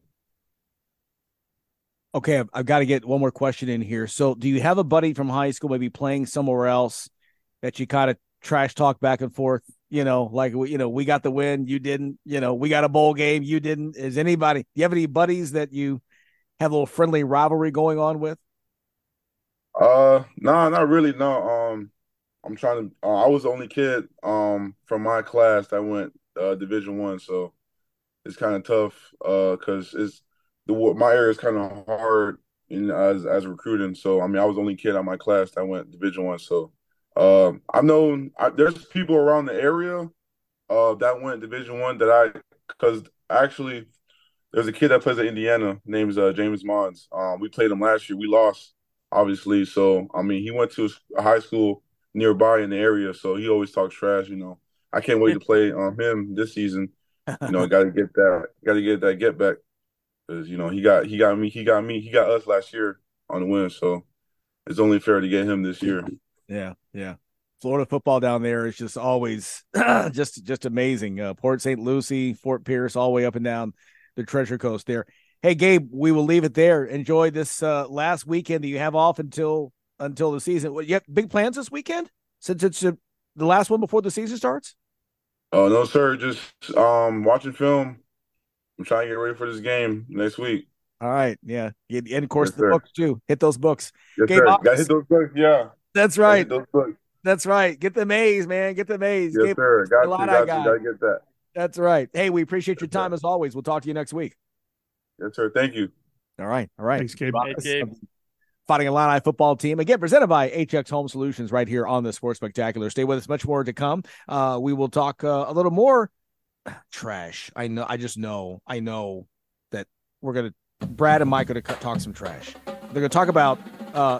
Okay, I've got to get one more question in here. So do you have a buddy from high school maybe playing somewhere else that you kind of trash talk back and forth? You know, like, you know, we got the win, you didn't. You know, we got a bowl game, you didn't. Do you have any buddies that you have a little friendly rivalry going on with? No, not really. No. I'm trying to. I was the only kid from my class that went Division I, so it's kind of tough because it's my area is kind of hard in as recruiting. So I mean, I was the only kid out of my class that went Division I. So I've known there's people around the area that went Division I because actually there's a kid that plays at Indiana named James Mons. We played him last year. We lost, obviously. So I mean, he went to a high school nearby in the area, so he always talks trash, you know. I can't wait to play him this season. You know, gotta get that get back. Because, you know, he got us last year on the win, so it's only fair to get him this year. Yeah, yeah. Florida football down there is just always just amazing. Port St. Lucie, Fort Pierce, all the way up and down the Treasure Coast there. Hey, Gabe, we will leave it there. Enjoy this last weekend that you have off until the season. Well, you have big plans this weekend since it's the last one before the season starts? Oh, no, sir. Just watching film. I'm trying to get ready for this game next week. All right. Yeah. And of course, yes, the sir. Books too. Hit those books. Yes, Gabe, got to hit those books. Yeah. That's right. Hit those books. That's right. Get them A's, man. Get them A's. Yes, Gabe, sir. Got to get that. That's right. Hey, we appreciate your time as always. We'll talk to you next week. Yes, sir. Thank you. All right. All right. Thanks, Gabe. Fighting Illini football team, again, presented by HX Home Solutions right here on the Sports Spectacular. Stay with us. Much more to come. We will talk a little more trash. I know. I just know. I know that we're going to – Brad and Mike are going to talk some trash. They're going to talk about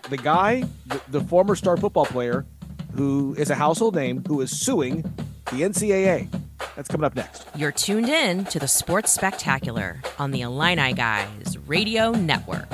the guy, the former star football player who is a household name who is suing the NCAA. That's coming up next. You're tuned in to the Sports Spectacular on the Illini Guys Radio Network.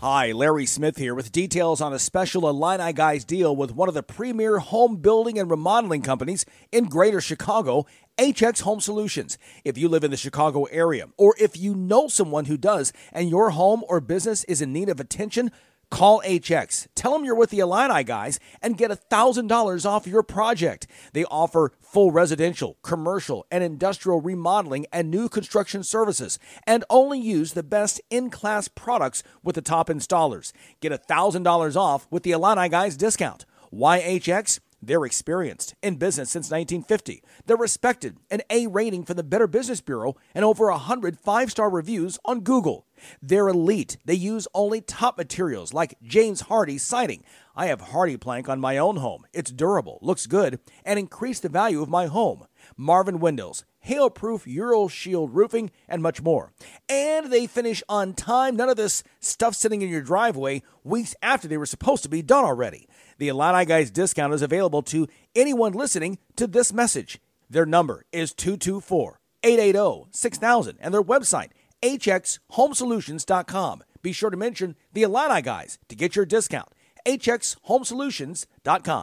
Hi, Larry Smith here with details on a special Illini Guys deal with one of the premier home building and remodeling companies in Greater Chicago, HX Home Solutions. If you live in the Chicago area, or if you know someone who does, and your home or business is in need of attention, call HX. Tell them you're with the Illini Guys and get $1,000 off your project. They offer full residential, commercial, and industrial remodeling and new construction services and only use the best in-class products with the top installers. Get $1,000 off with the Illini Guys discount. Why HX? They're experienced, in business since 1950. They're respected, an A rating from the Better Business Bureau, and over 100 five-star reviews on Google. They're elite. They use only top materials like James Hardy siding. I have Hardy plank on my own home. It's durable, looks good, and increased the value of my home. Marvin Windows, hail-proof Ural Shield roofing, and much more. And they finish on time. None of this stuff sitting in your driveway weeks after they were supposed to be done already. The Illini Guys discount is available to anyone listening to this message. Their number is 224-880-6000, and their website, hxhomesolutions.com. Be sure to mention the Illini Guys to get your discount. hxhomesolutions.com.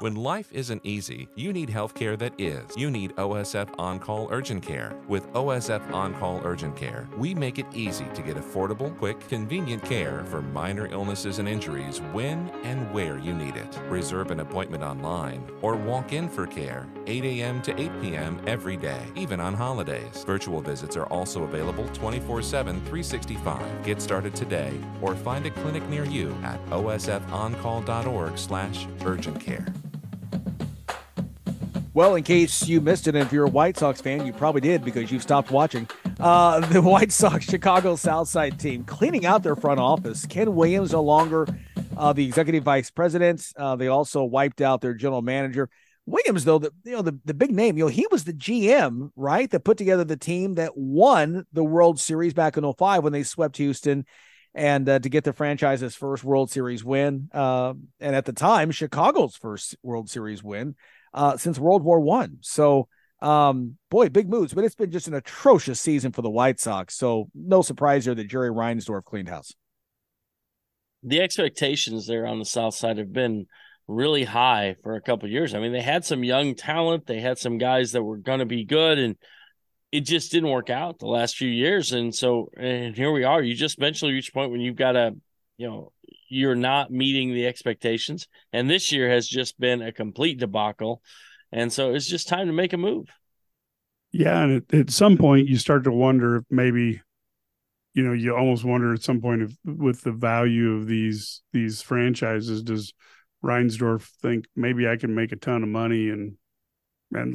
When life isn't easy, you need healthcare that is. You need OSF On-Call Urgent Care. With OSF On-Call Urgent Care, we make it easy to get affordable, quick, convenient care for minor illnesses and injuries when and where you need it. Reserve an appointment online or walk in for care 8 a.m. to 8 p.m. every day, even on holidays. Virtual visits are also available 24/7, 365. Get started today or find a clinic near you at osfoncall.org/urgent care. Well, in case you missed it, and if you're a White Sox fan, you probably did because you stopped watching. The White Sox Chicago Southside team cleaning out their front office. Ken Williams no longer the executive vice president. They also wiped out their general manager. Williams, though, the big name, he was the GM, right, that put together the team that won the World Series back in 2005 when they swept Houston and to get the franchise's first World Series win, and at the time, Chicago's first World Series win since World War I. So, boy, big moves, but it's been just an atrocious season for the White Sox. So no surprise there that Jerry Reinsdorf cleaned house. The expectations there on the South Side have been really high for a couple of years. I mean, they had some young talent. They had some guys that were going to be good, and it just didn't work out the last few years. And here we are. You just eventually reach a point when you've got to, you're not meeting the expectations. And this year has just been a complete debacle. And so it's just time to make a move. Yeah. And at some point you start to wonder if maybe, you almost wonder at some point if with the value of these franchises, does Reinsdorf think maybe I can make a ton of money and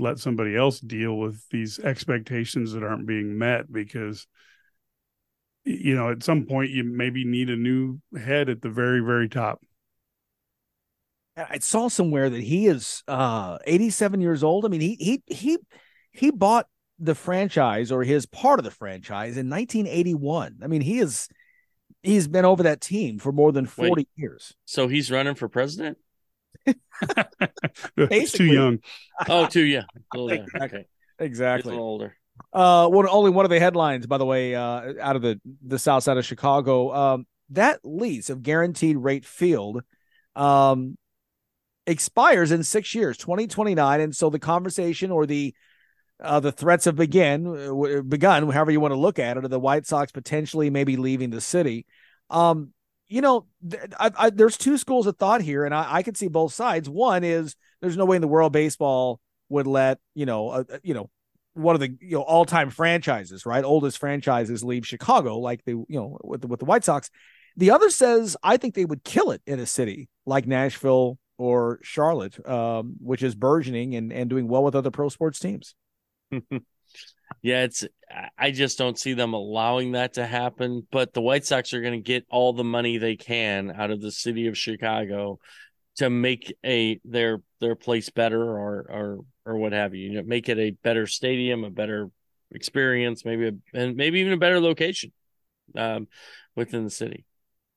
let somebody else deal with these expectations that aren't being met, because, you know, at some point you maybe need a new head at the very, very top. I saw somewhere that he is 87 years old. I mean, he bought the franchise, or his part of the franchise, in 1981. I mean, he's been over that team for more than 40 years. So he's running for president? He's too young. Oh, too young. Oh, yeah. Okay. Exactly. A little older. Well, only one of the headlines, by the way, out of the south side of Chicago, that lease of guaranteed rate field expires in 6 years, 2029. And so the conversation, or the threats have begun, however you want to look at it, of the White Sox potentially maybe leaving the city. You know, there's two schools of thought here, and I can see both sides. One is there's no way in the world baseball would let, one of the all-time franchises, right, oldest franchises, leave Chicago like they, with the White Sox. The other says, I think they would kill it in a city like Nashville or Charlotte, which is burgeoning and doing well with other pro sports teams. Yeah, I just don't see them allowing that to happen. But the White Sox are going to get all the money they can out of the city of Chicago to make their place better, or what have you. Make it a better stadium, a better experience, maybe even a better location within the city.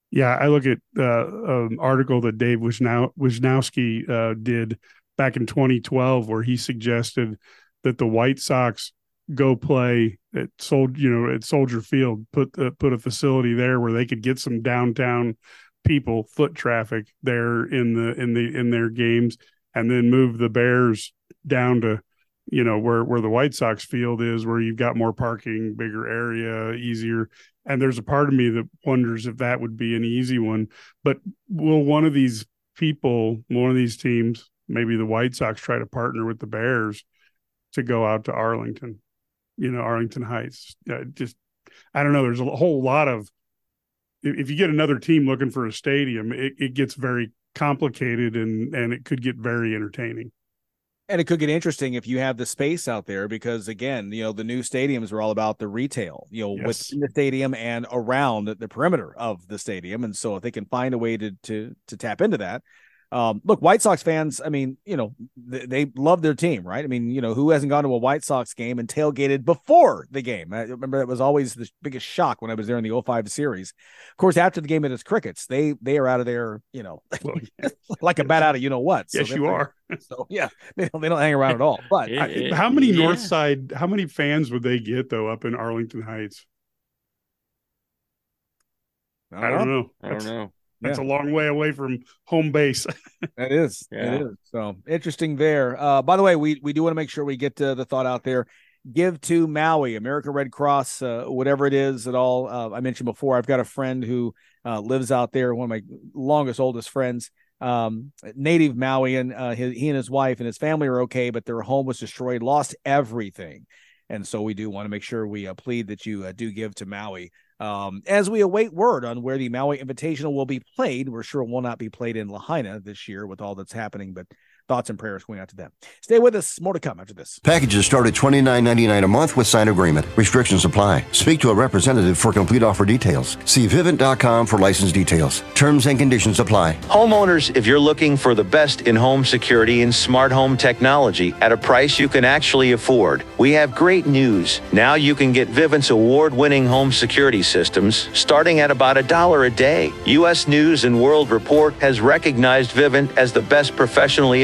Yeah, I look at an article that Dave Wisnowski did back in 2012, where he suggested that the White Sox go play at Soldier Field, put a facility there where they could get some downtown people, foot traffic there in their games, and then move the Bears down to, where the White Sox field is, where you've got more parking, bigger area, easier. And there's a part of me that wonders if that would be an easy one, but will one of these teams, maybe the White Sox, try to partner with the Bears to go out to Arlington, Arlington Heights? I don't know. There's a whole lot of, if you get another team looking for a stadium, it gets very complicated and it could get very entertaining. And it could get interesting if you have the space out there, because again, the new stadiums are all about the retail, yes, within the stadium and around the perimeter of the stadium. And so if they can find a way to tap into that, look, White Sox fans, I mean, they love their team, right? I mean, who hasn't gone to a White Sox game and tailgated before the game? I remember that was always the biggest shock when I was there in the 05 series. Of course, after the game, it is crickets. They are out of there, well, yeah. Like a bat out of what. So yes, you are. So, yeah, they don't hang around at all. But how many fans would they get, though, up in Arlington Heights? I don't know. That's a long way away from home base. That is. Yeah. It is. So interesting there. By the way, we do want to make sure we get the thought out there. Give to Maui, American Red Cross, whatever it is at all. I mentioned before, I've got a friend who lives out there, one of my longest, oldest friends, native Mauian. He and his wife and his family are okay, but their home was destroyed, lost everything. And so we do want to make sure we plead that you do give to Maui. As we await word on where the Maui Invitational will be played, we're sure it will not be played in Lahaina this year with all that's happening, but thoughts and prayers going out to them. Stay with us. More to come after this. Packages start at $29.99 a month with signed agreement. Restrictions apply. Speak to a representative for complete offer details. See Vivint.com for license details. Terms and conditions apply. Homeowners, if you're looking for the best in home security and smart home technology at a price you can actually afford, we have great news. Now you can get Vivint's award-winning home security systems starting at about $1 a day. U.S. News and World Report has recognized Vivint as the best professionally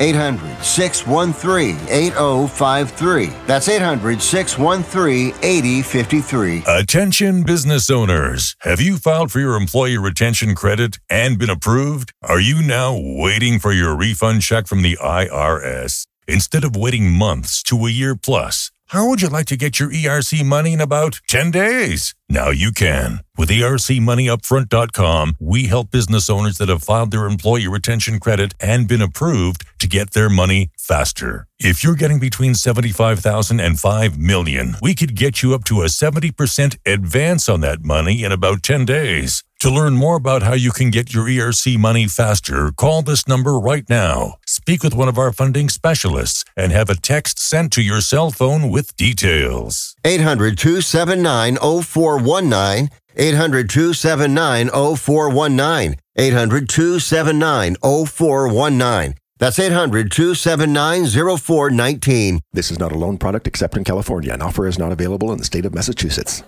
800-613-8053. That's 800-613-8053. Attention business owners. Have you filed for your employee retention credit and been approved? Are you now waiting for your refund check from the IRS? Instead of waiting months to a year plus, how would you like to get your ERC money in about 10 days? Now you can. With ERCMoneyUpfront.com, we help business owners that have filed their employer retention credit and been approved to get their money faster. If you're getting between $75,000 and $5 million, we could get you up to a 70% advance on that money in about 10 days. To learn more about how you can get your ERC money faster, call this number right now. Speak with one of our funding specialists and have a text sent to your cell phone with details. 800-279-0419. 800-279-0419. 800-279-0419. That's 800-279-0419. This is not a loan product except in California. An offer is not available in the state of Massachusetts.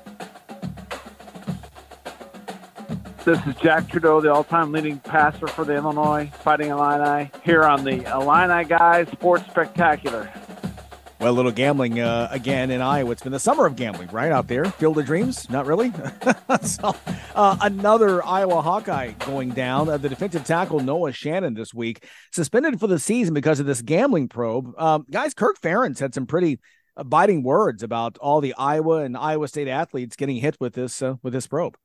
This is Jack Trudeau, the all-time leading passer for the Illinois Fighting Illini, here on the Illini Guys Sports Spectacular. Well, a little gambling again in Iowa. It's been the summer of gambling, right, out there? Field of Dreams? Not really. So another Iowa Hawkeye going down. The defensive tackle, Noah Shannon, this week, suspended for the season because of this gambling probe. Guys, Kirk Ferentz had some pretty biting words about all the Iowa and Iowa State athletes getting hit with this probe.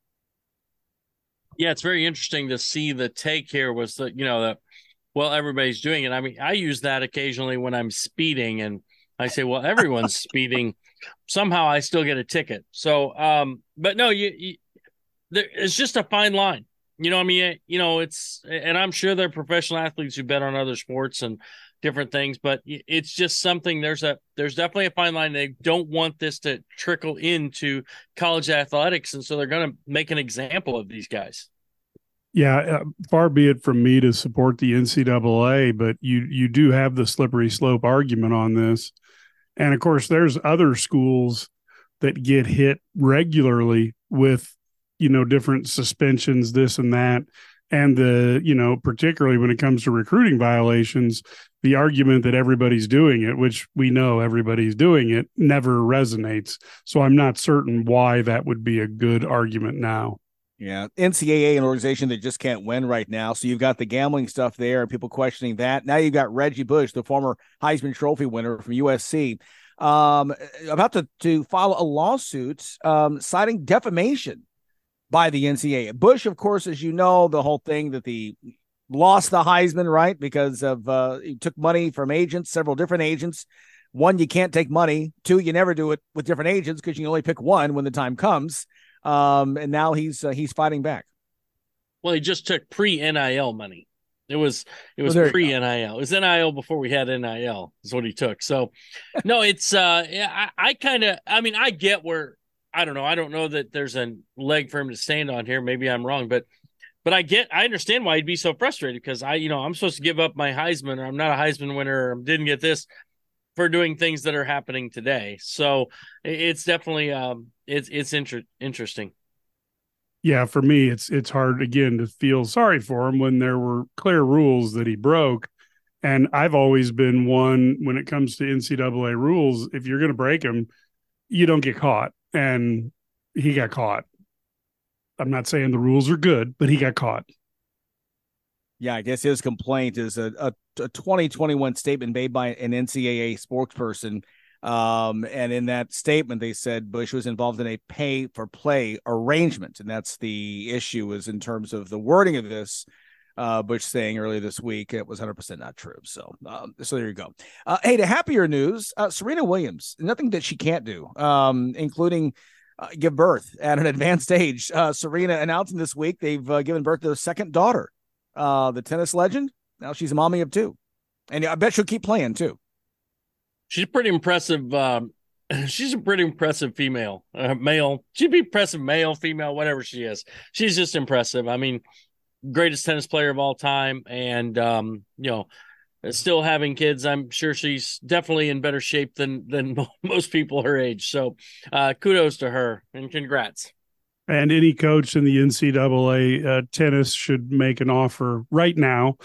Yeah, it's very interesting to see the take here was that, you know, that, well, everybody's doing it. I mean, I use that occasionally when I'm speeding and I say, well, everyone's speeding. Somehow I still get a ticket. So, but no, it's just a fine line. You know, I mean, you know, it's, and I'm sure there are professional athletes who bet on other sports and different things, but it's just something, there's definitely a fine line. They don't want this to trickle into college athletics, and so they're going to make an example of these guys. Yeah, far be it from me to support the NCAA, but you do have the slippery slope argument on this. And of course, there's other schools that get hit regularly with, you know, different suspensions, this and that. And the, you know, particularly when it comes to recruiting violations, the argument that everybody's doing it, which we know everybody's doing it, never resonates. So I'm not certain why that would be a good argument now. Yeah. NCAA, an organization that just can't win right now. So you've got the gambling stuff there, people questioning that. Now you've got Reggie Bush, the former Heisman Trophy winner from USC, about to file a lawsuit citing defamation by the NCAA. Bush, of course, as you know, the whole thing that the lost the Heisman, right, because of he took money from agents, several different agents. One, you can't take money. Two, you never do it with different agents because you can only pick one when the time comes. And now he's fighting back. Well, he just took pre-NIL money. It was well, pre-NIL. It was NIL before we had NIL is what he took. So, no, it's I get where. I don't know. I don't know that there's a leg for him to stand on here. Maybe I'm wrong, but I understand why he'd be so frustrated because I'm supposed to give up my Heisman or I'm not a Heisman winner or I didn't get this for doing things that are happening today. So it's definitely it's interesting. Yeah, for me, it's hard again to feel sorry for him when there were clear rules that he broke. And I've always been one when it comes to NCAA rules. If you're going to break them, you don't get caught. And he got caught. I'm not saying the rules are good, but he got caught. Yeah, I guess his complaint is a 2021 statement made by an NCAA spokesperson. And in that statement, they said Bush was involved in a pay-for-play arrangement. And that's the issue is in terms of the wording of this. Bush saying earlier this week it was 100% not true. So so there you go. Hey, to happier news, Serena Williams, nothing that she can't do, including give birth at an advanced age. Serena announcing this week they've given birth to their second daughter, the tennis legend. Now she's a mommy of two. And I bet she'll keep playing, too. She's pretty impressive. She's a pretty impressive female, male. She'd be impressive male, female, whatever she is. She's just impressive. I mean, greatest tennis player of all time. And, still having kids, I'm sure she's definitely in better shape than most people her age. So kudos to her and congrats. And any coach in the NCAA tennis should make an offer right now.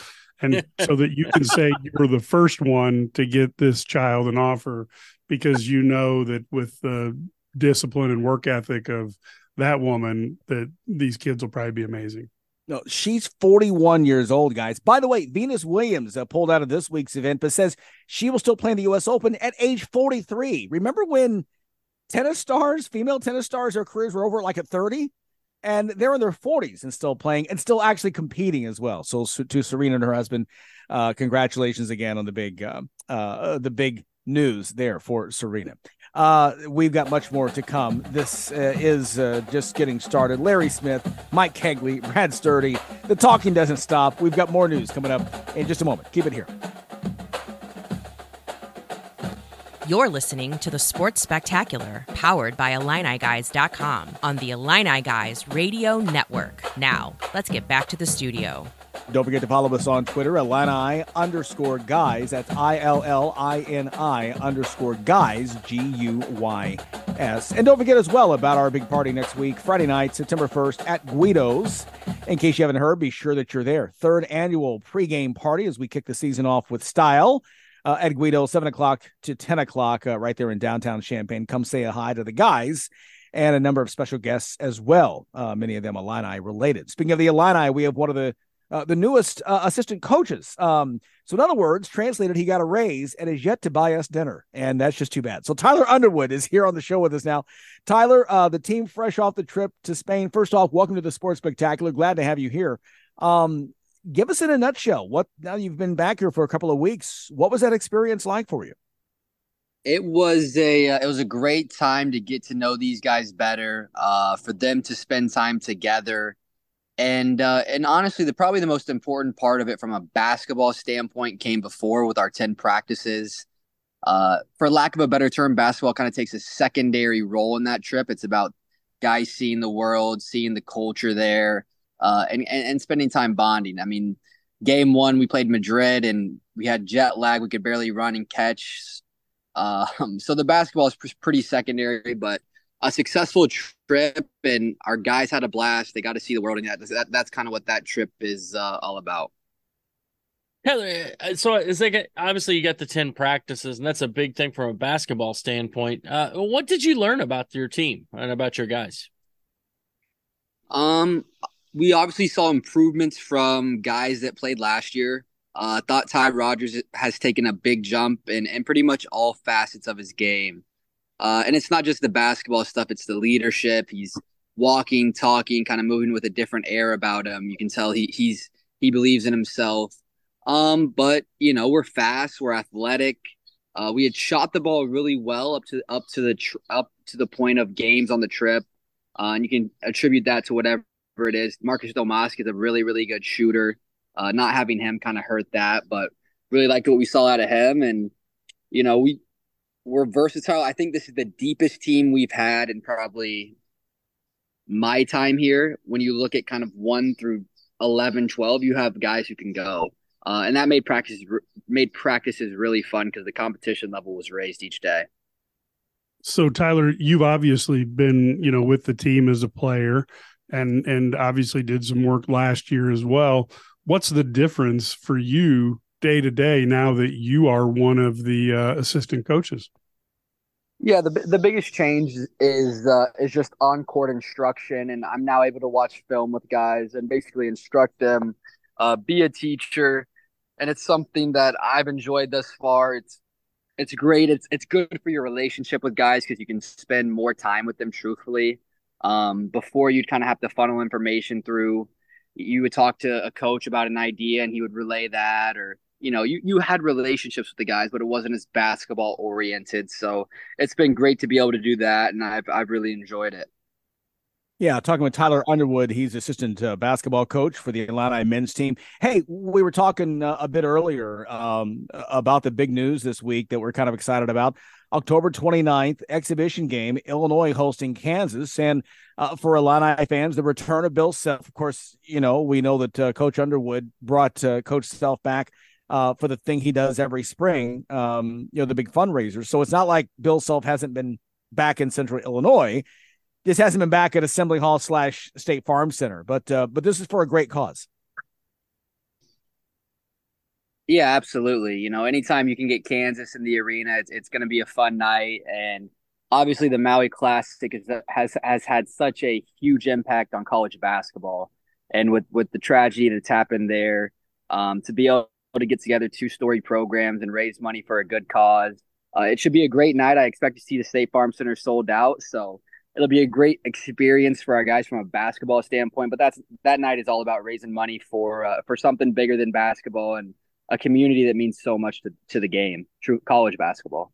And so that you can say you were the first one to get this child an offer because you know that with the discipline and work ethic of that woman, that these kids will probably be amazing. No, she's 41 years old, guys. By the way, Venus Williams pulled out of this week's event, but says she will still play in the U.S. Open at age 43. Remember when tennis stars, female tennis stars, their careers were over like at 30? And they're in their 40s and still playing and still actually competing as well. So to Serena and her husband, congratulations again on the big news there for Serena. We've got much more to come. This is just getting started. Larry Smith, Mike Kegley, Brad Sturdy. The talking doesn't stop. We've got more news coming up in just a moment. Keep it here. You're listening to the Sports Spectacular, powered by IlliniGuys.com on the Illini Guys Radio Network. Now, let's get back to the studio. Don't forget to follow us on Twitter, Illini_Guys. That's ILLINI_Guys, GUYS. And don't forget as well about our big party next week, Friday night, September 1st at Guido's. In case you haven't heard, be sure that you're there. Third annual pregame party as we kick the season off with style. At Guido, 7 o'clock to 10 o'clock right there in downtown Champaign. Come say a hi to the guys and a number of special guests as well, many of them Illini related. Speaking of the Illini, we have one of the newest assistant coaches. So in other words, translated, he got a raise and is yet to buy us dinner. And that's just too bad. So Tyler Underwood is here on the show with us now. Tyler, the team fresh off the trip to Spain. First off, welcome to the Sports Spectacular. Glad to have you here. Give us in a nutshell, now you've been back here for a couple of weeks, what was that experience like for you? It was a great time to get to know these guys better, for them to spend time together. And honestly, probably the most important part of it from a basketball standpoint came before with our 10 practices. For lack of a better term, basketball kind of takes a secondary role in that trip. It's about guys seeing the world, seeing the culture there. And spending time bonding. I mean, game one, we played Madrid and we had jet lag. We could barely run and catch. So the basketball is pretty secondary, but a successful trip and our guys had a blast. They got to see the world. And that's kind of what that trip is all about. Heather, so it's like, obviously you got the 10 practices and that's a big thing from a basketball standpoint. What did you learn about your team and about your guys? We obviously saw improvements from guys that played last year. I thought Ty Rogers has taken a big jump in pretty much all facets of his game. And it's not just the basketball stuff. It's the leadership. He's walking, talking, kind of moving with a different air about him. You can tell he believes in himself. But, you know, we're fast. We're athletic. We had shot the ball really well up to the point of games on the trip. And you can attribute that to whatever it is. Marcus Domask is a really, really good shooter. Not having him kind of hurt that, but really liked what we saw out of him. And, you know, we're versatile. I think this is the deepest team we've had in probably my time here. When you look at kind of 1 through 11, 12, you have guys who can go. And that made practices really fun because the competition level was raised each day. So, Tyler, you've obviously been, you know, with the team as a player. And obviously did some work last year as well. What's the difference for you day to day now that you are one of the assistant coaches? Yeah, the biggest change is just on-court instruction, and I'm now able to watch film with guys and basically instruct them, be a teacher, and it's something that I've enjoyed thus far. It's great. It's good for your relationship with guys because you can spend more time with them truthfully. Before you'd kind of have to funnel information through, you would talk to a coach about an idea and he would relay that, or, you know, you had relationships with the guys, but it wasn't as basketball oriented. So it's been great to be able to do that. And I've really enjoyed it. Yeah. Talking with Tyler Underwood, he's assistant basketball coach for the Illini men's team. Hey, we were talking a bit earlier about the big news this week that we're kind of excited about. October 29th, exhibition game, Illinois hosting Kansas. And for Illini fans, the return of Bill Self. Of course, you know, we know that Coach Underwood brought Coach Self back for the thing he does every spring, you know, the big fundraiser. So it's not like Bill Self hasn't been back in Central Illinois. This hasn't been back at Assembly Hall / State Farm Center, but this is for a great cause. Yeah, absolutely. You know, anytime you can get Kansas in the arena, it's going to be a fun night. And obviously the Maui Classic has had such a huge impact on college basketball. And with the tragedy that's happened there, to be able to get together two-story programs and raise money for a good cause, it should be a great night. I expect to see the State Farm Center sold out, so it'll be a great experience for our guys from a basketball standpoint. But that night is all about raising money for something bigger than basketball and a community that means so much to the game, true college basketball.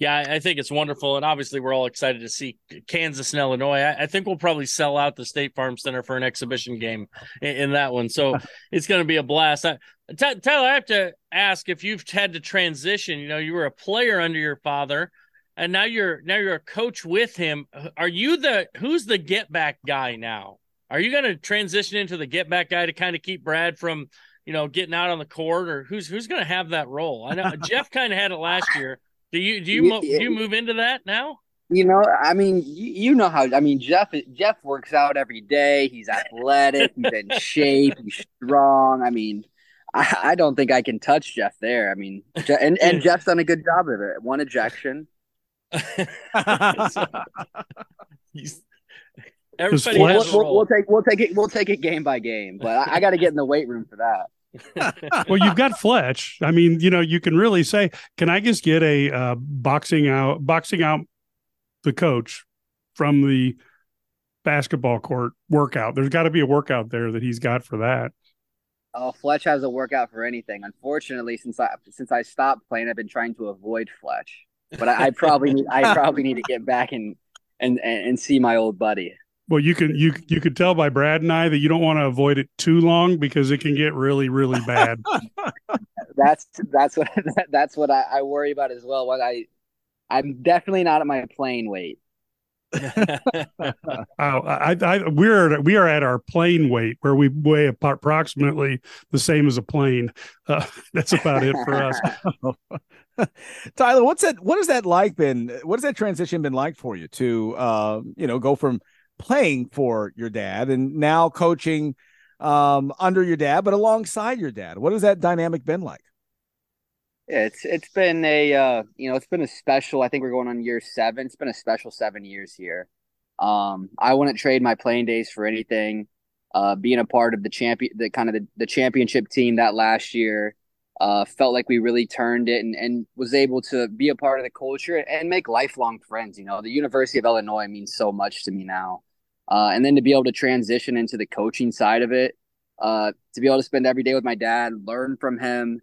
Yeah, I think it's wonderful, and obviously we're all excited to see Kansas and Illinois. I think we'll probably sell out the State Farm Center for an exhibition game in that one, so it's going to be a blast. Tyler, I have to ask if you've had to transition. You know, you were a player under your father, and now you're a coach with him. Are you who's the get back guy now? Are you going to transition into the get back guy to kind of keep Brad from, you know, getting out on the court, or who's going to have that role? I know Jeff kind of had it last year. Do you move into that now? You know, I mean, you know how, I mean, Jeff works out every day. He's athletic. He's in shape. He's strong. I mean, I don't think I can touch Jeff there. I mean, and Jeff's done a good job of it. One ejection. Everybody has a role. We'll take it game by game. But I got to get in the weight room for that. Well, you've got Fletch. I mean, you know, you can really say, can I just get a boxing out the coach from the basketball court workout? There's got to be a workout there that he's got for that. Oh, Fletch has a workout for anything. Unfortunately, since I stopped playing, I've been trying to avoid Fletch. But I probably need to get back and see my old buddy. Well, you could tell by Brad and I that you don't want to avoid it too long because it can get really, really bad. That's what I worry about as well. What I'm definitely not at my plane weight. We are at our plane weight where we weigh approximately the same as a plane. That's about it for us. Tyler, what has that transition been like for you to go from playing for your dad and now coaching under your dad, but alongside your dad? What has that dynamic been like? Yeah, it's been a special. I think we're going on year 7. It's been a special 7 years here. I wouldn't trade my playing days for anything. Being a part of the championship team that last year, felt like we really turned it and was able to be a part of the culture and make lifelong friends. You know, the University of Illinois means so much to me now. And then to be able to transition into the coaching side of it, to be able to spend every day with my dad, learn from him,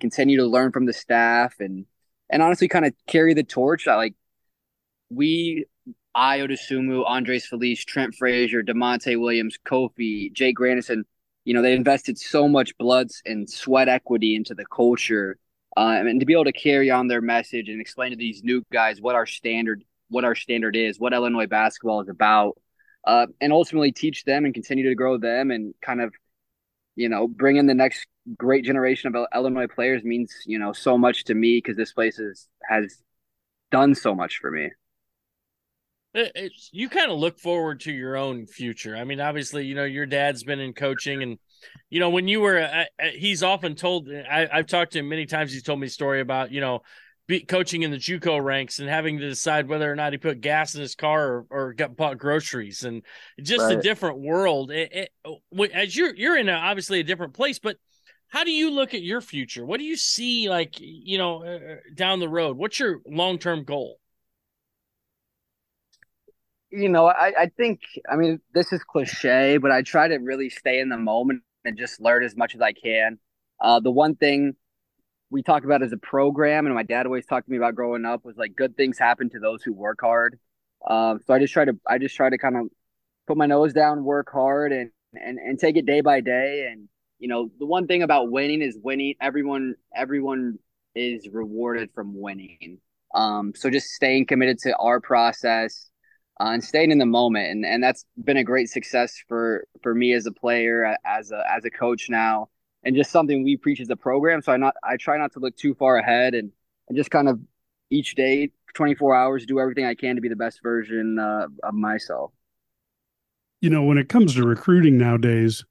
continue to learn from the staff and honestly kind of carry the torch. I Odosumu, Andres Felice, Trent Frazier, DeMonte Williams, Kofi, Jay Grandison. You know, they invested so much blood and sweat equity into the culture, and to be able to carry on their message and explain to these new guys what our standard is, what Illinois basketball is about, and ultimately teach them and continue to grow them and kind of, you know, bring in the next great generation of Illinois players means, you know, so much to me because this place has done so much for me. You kind of look forward to your own future. I mean, obviously, you know, your dad's been in coaching and, you know, when you were, he's often told, I've talked to him many times. He's told me a story about, you know, coaching in the JUCO ranks and having to decide whether or not he put gas in his car or bought groceries and just right. A different world. As you're in obviously a different place, but how do you look at your future? What do you see, like, you know, down the road? What's your long-term goal? You know, I think, I mean, this is cliche, but I try to really stay in the moment and just learn as much as I can. The one thing we talk about as a program, and my dad always talked to me about growing up, was like good things happen to those who work hard. So I just try to kind of put my nose down, work hard, and take it day by day. And you know, the one thing about winning is winning. Everyone is rewarded from winning. So just staying committed to our process. And staying in the moment, and that's been a great success for me as a player, as a coach now, and just something we preach as a program. So I try not to look too far ahead, and just kind of each day, 24 hours, do everything I can to be the best version of myself. You know, when it comes to recruiting nowadays,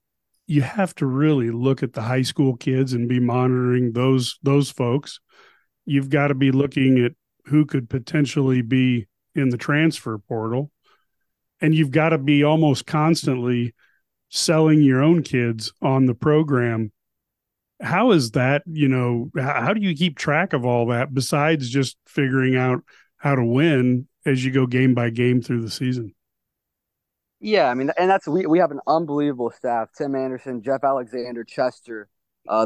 you have to really look at the high school kids and be monitoring those folks. You've got to be looking at who could potentially be in the transfer portal, and you've got to be almost constantly selling your own kids on the program. How is that, you know, how do you keep track of all that besides just figuring out how to win as you go game by game through the season? Yeah, I mean, and that's we have an unbelievable staff. Tim Anderson, Jeff Alexander, Chester.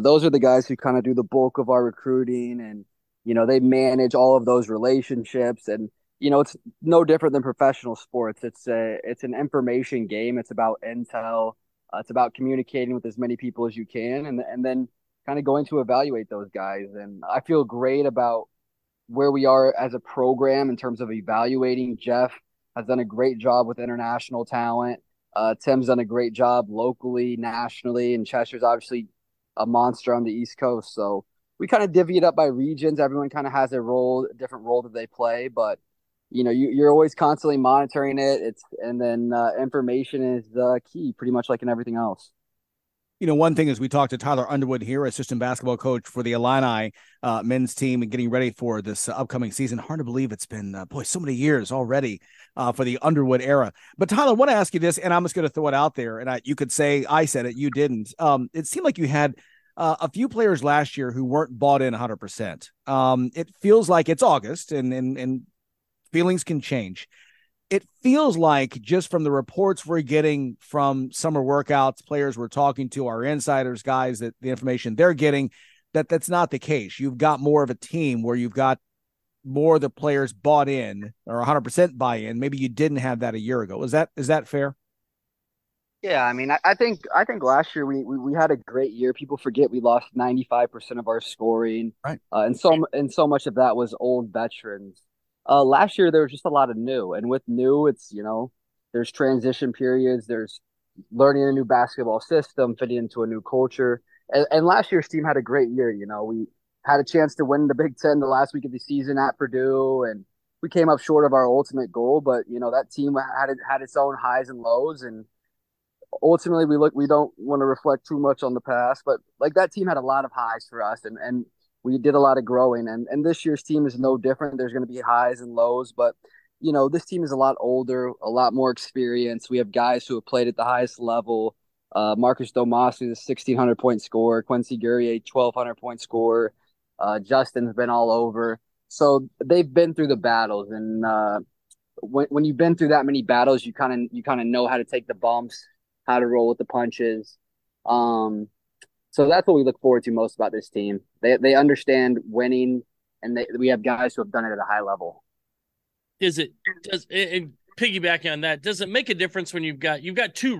Those are the guys who kind of do the bulk of our recruiting, and, you know, they manage all of those relationships. And, you know, it's no different than professional sports. It's an information game. It's about intel. It's about communicating with as many people as you can, and then kind of going to evaluate those guys. And I feel great about where we are as a program in terms of evaluating. Jeff has done a great job with international talent. Tim's done a great job locally, nationally, and Chester's obviously a monster on the East Coast. So we kind of divvy it up by regions. Everyone kind of has a role, a different role that they play. But, you know, you're always constantly monitoring it. And then information is key, pretty much like in everything else. You know, one thing is we talked to Tyler Underwood here, assistant basketball coach for the Illini men's team, and getting ready for this upcoming season. Hard to believe it's been, so many years already for the Underwood era. But Tyler, I want to ask you this, and I'm just going to throw it out there. And you could say I said it, you didn't. It seemed like you had a few players last year who weren't bought in 100%. It feels like it's August, and feelings can change. It feels like, just from the reports we're getting from summer workouts, players we're talking to, our insiders, guys, that the information they're getting, that's not the case. You've got more of a team where you've got more of the players bought in, or 100% buy in. Maybe you didn't have that a year ago. Is that fair? Yeah, I mean, I think last year we had a great year. People forget we lost 95% of our scoring, right? And so much of that was old veterans. Last year, there was just a lot of new. And with new, it's, you know, there's transition periods. There's learning a new basketball system, fitting into a new culture. And last year's team had a great year. You know, we had a chance to win the Big Ten the last week of the season at Purdue, and we came up short of our ultimate goal. But, you know, that team had its own highs and lows. And ultimately, we don't want to reflect too much on the past. But, like, that team had a lot of highs for us, and we did a lot of growing, and this year's team is no different. There's going to be highs and lows, but, you know, this team is a lot older, a lot more experienced. We have guys who have played at the highest level. Marcus Domas is a 1,600-point scorer. Quincy Guerrier, 1,200-point scorer. Justin's been all over. So they've been through the battles, and when you've been through that many battles, you kind of know how to take the bumps, how to roll with the punches. So that's what we look forward to most about this team. They understand winning, and we have guys who have done it at a high level. And piggybacking on that, does it make a difference when you've got three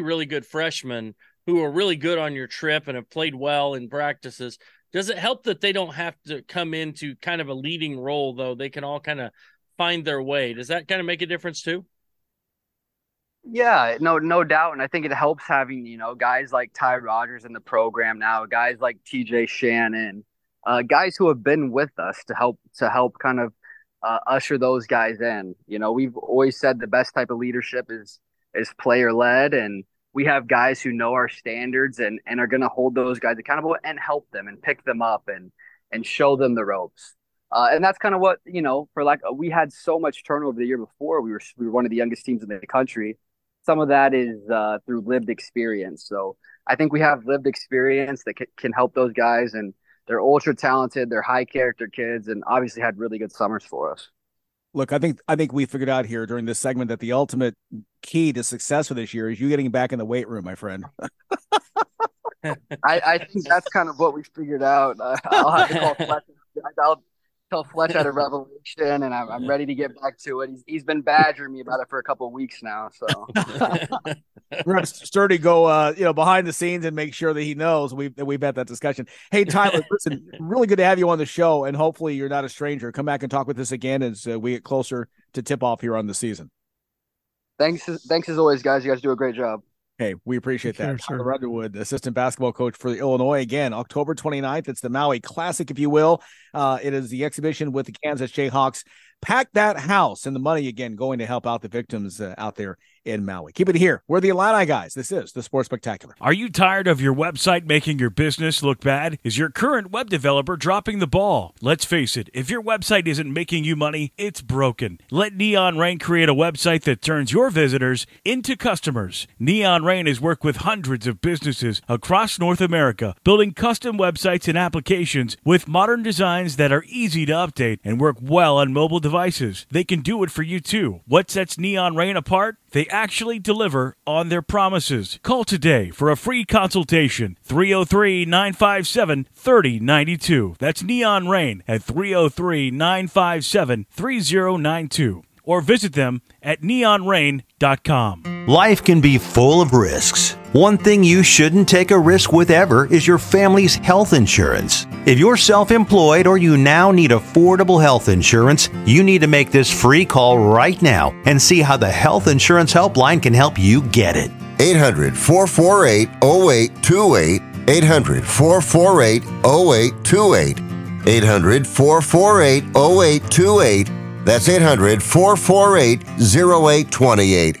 really good freshmen who are really good on your trip and have played well in practices? Does it help that they don't have to come into kind of a leading role, though? They can all kind of find their way. Does that kind of make a difference too? Yeah, no doubt. And I think it helps having, you know, guys like Ty Rogers in the program now, guys like TJ Shannon, guys who have been with us to help kind of usher those guys in. You know, we've always said the best type of leadership is player led. And we have guys who know our standards and are going to hold those guys accountable and help them and pick them up and show them the ropes. And that's kind of what, you know, we had so much turnover the year before. We were one of the youngest teams in the country. Some of that is through lived experience. So I think we have lived experience that can help those guys, and they're ultra talented. They're high character kids, and obviously had really good summers for us. Look, I think we figured out here during this segment that the ultimate key to success for this year is you getting back in the weight room, my friend. I think that's kind of what we figured out. I'll have to call Fletch. I'll tell Fletch had a revelation, and I'm ready to get back to it. He's been badgering me about it for a couple of weeks now. So we're going to sturdy go, behind the scenes and make sure that he knows we've had that discussion. Hey, Tyler, listen, really good to have you on the show, and hopefully you're not a stranger. Come back and talk with us again as we get closer to tip off here on the season. Thanks as always, guys. You guys do a great job. Hey, we appreciate that. Sure. Tyler Underwood, assistant basketball coach for Illinois. Again, October 29th. It's the Maui Classic, if you will. It is the exhibition with the Kansas Jayhawks. Pack that house, and the money again going to help out the victims out there in Maui. Keep it here. We're the Illini Guys. This is the Sports Spectacular. Are you tired of your website making your business look bad? Is your current web developer dropping the ball? Let's face it, if your website isn't making you money, it's broken. Let Neon Rain create a website that turns your visitors into customers. Neon Rain has worked with hundreds of businesses across North America, building custom websites and applications with modern designs that are easy to update and work well on mobile devices. They can do it for you too. What sets Neon Rain apart? They actually deliver on their promises. Call today for a free consultation, 303-957-3092. That's Neon Rain at 303-957-3092. Or visit them at neonrain.com. Life can be full of risks. One thing you shouldn't take a risk with ever is your family's health insurance. If you're self-employed or you now need affordable health insurance, you need to make this free call right now and see how the Health Insurance Helpline can help you get it. 800-448-0828. 800-448-0828. 800-448-0828. That's 800-448-0828.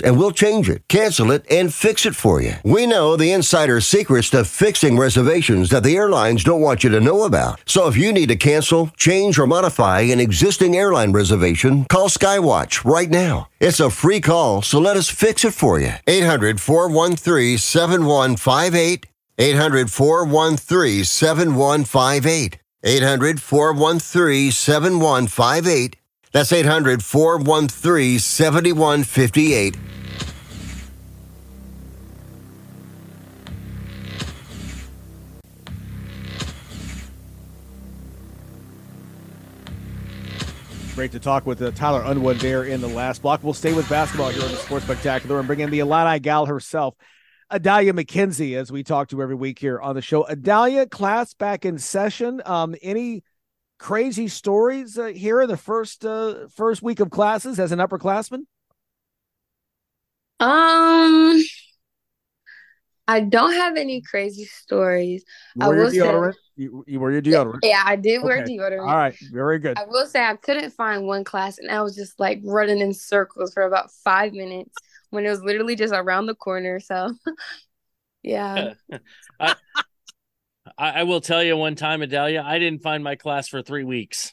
and we'll change it, cancel it, and fix it for you. We know the insider secrets to fixing reservations that the airlines don't want you to know about. So if you need to cancel, change, or modify an existing airline reservation, call Skywatch right now. It's a free call, so let us fix it for you. 800-413-7158. 800-413-7158. 800-413-7158. That's 800-413-7158. Great to talk with Tyler Underwood there in the last block. We'll stay with basketball here on the Sports Spectacular and bring in the Illini gal herself, Adalia McKenzie, as we talk to every week here on the show. Adalia, class back in session. Any crazy stories here in the first week of classes as an upperclassman? I don't have any crazy stories. You wear your deodorant? Yeah, I did wear deodorant. All right, very good. I will say I couldn't find one class, and I was just like running in circles for about 5 minutes when it was literally just around the corner. So, yeah. I will tell you one time, Adalia, I didn't find my class for 3 weeks.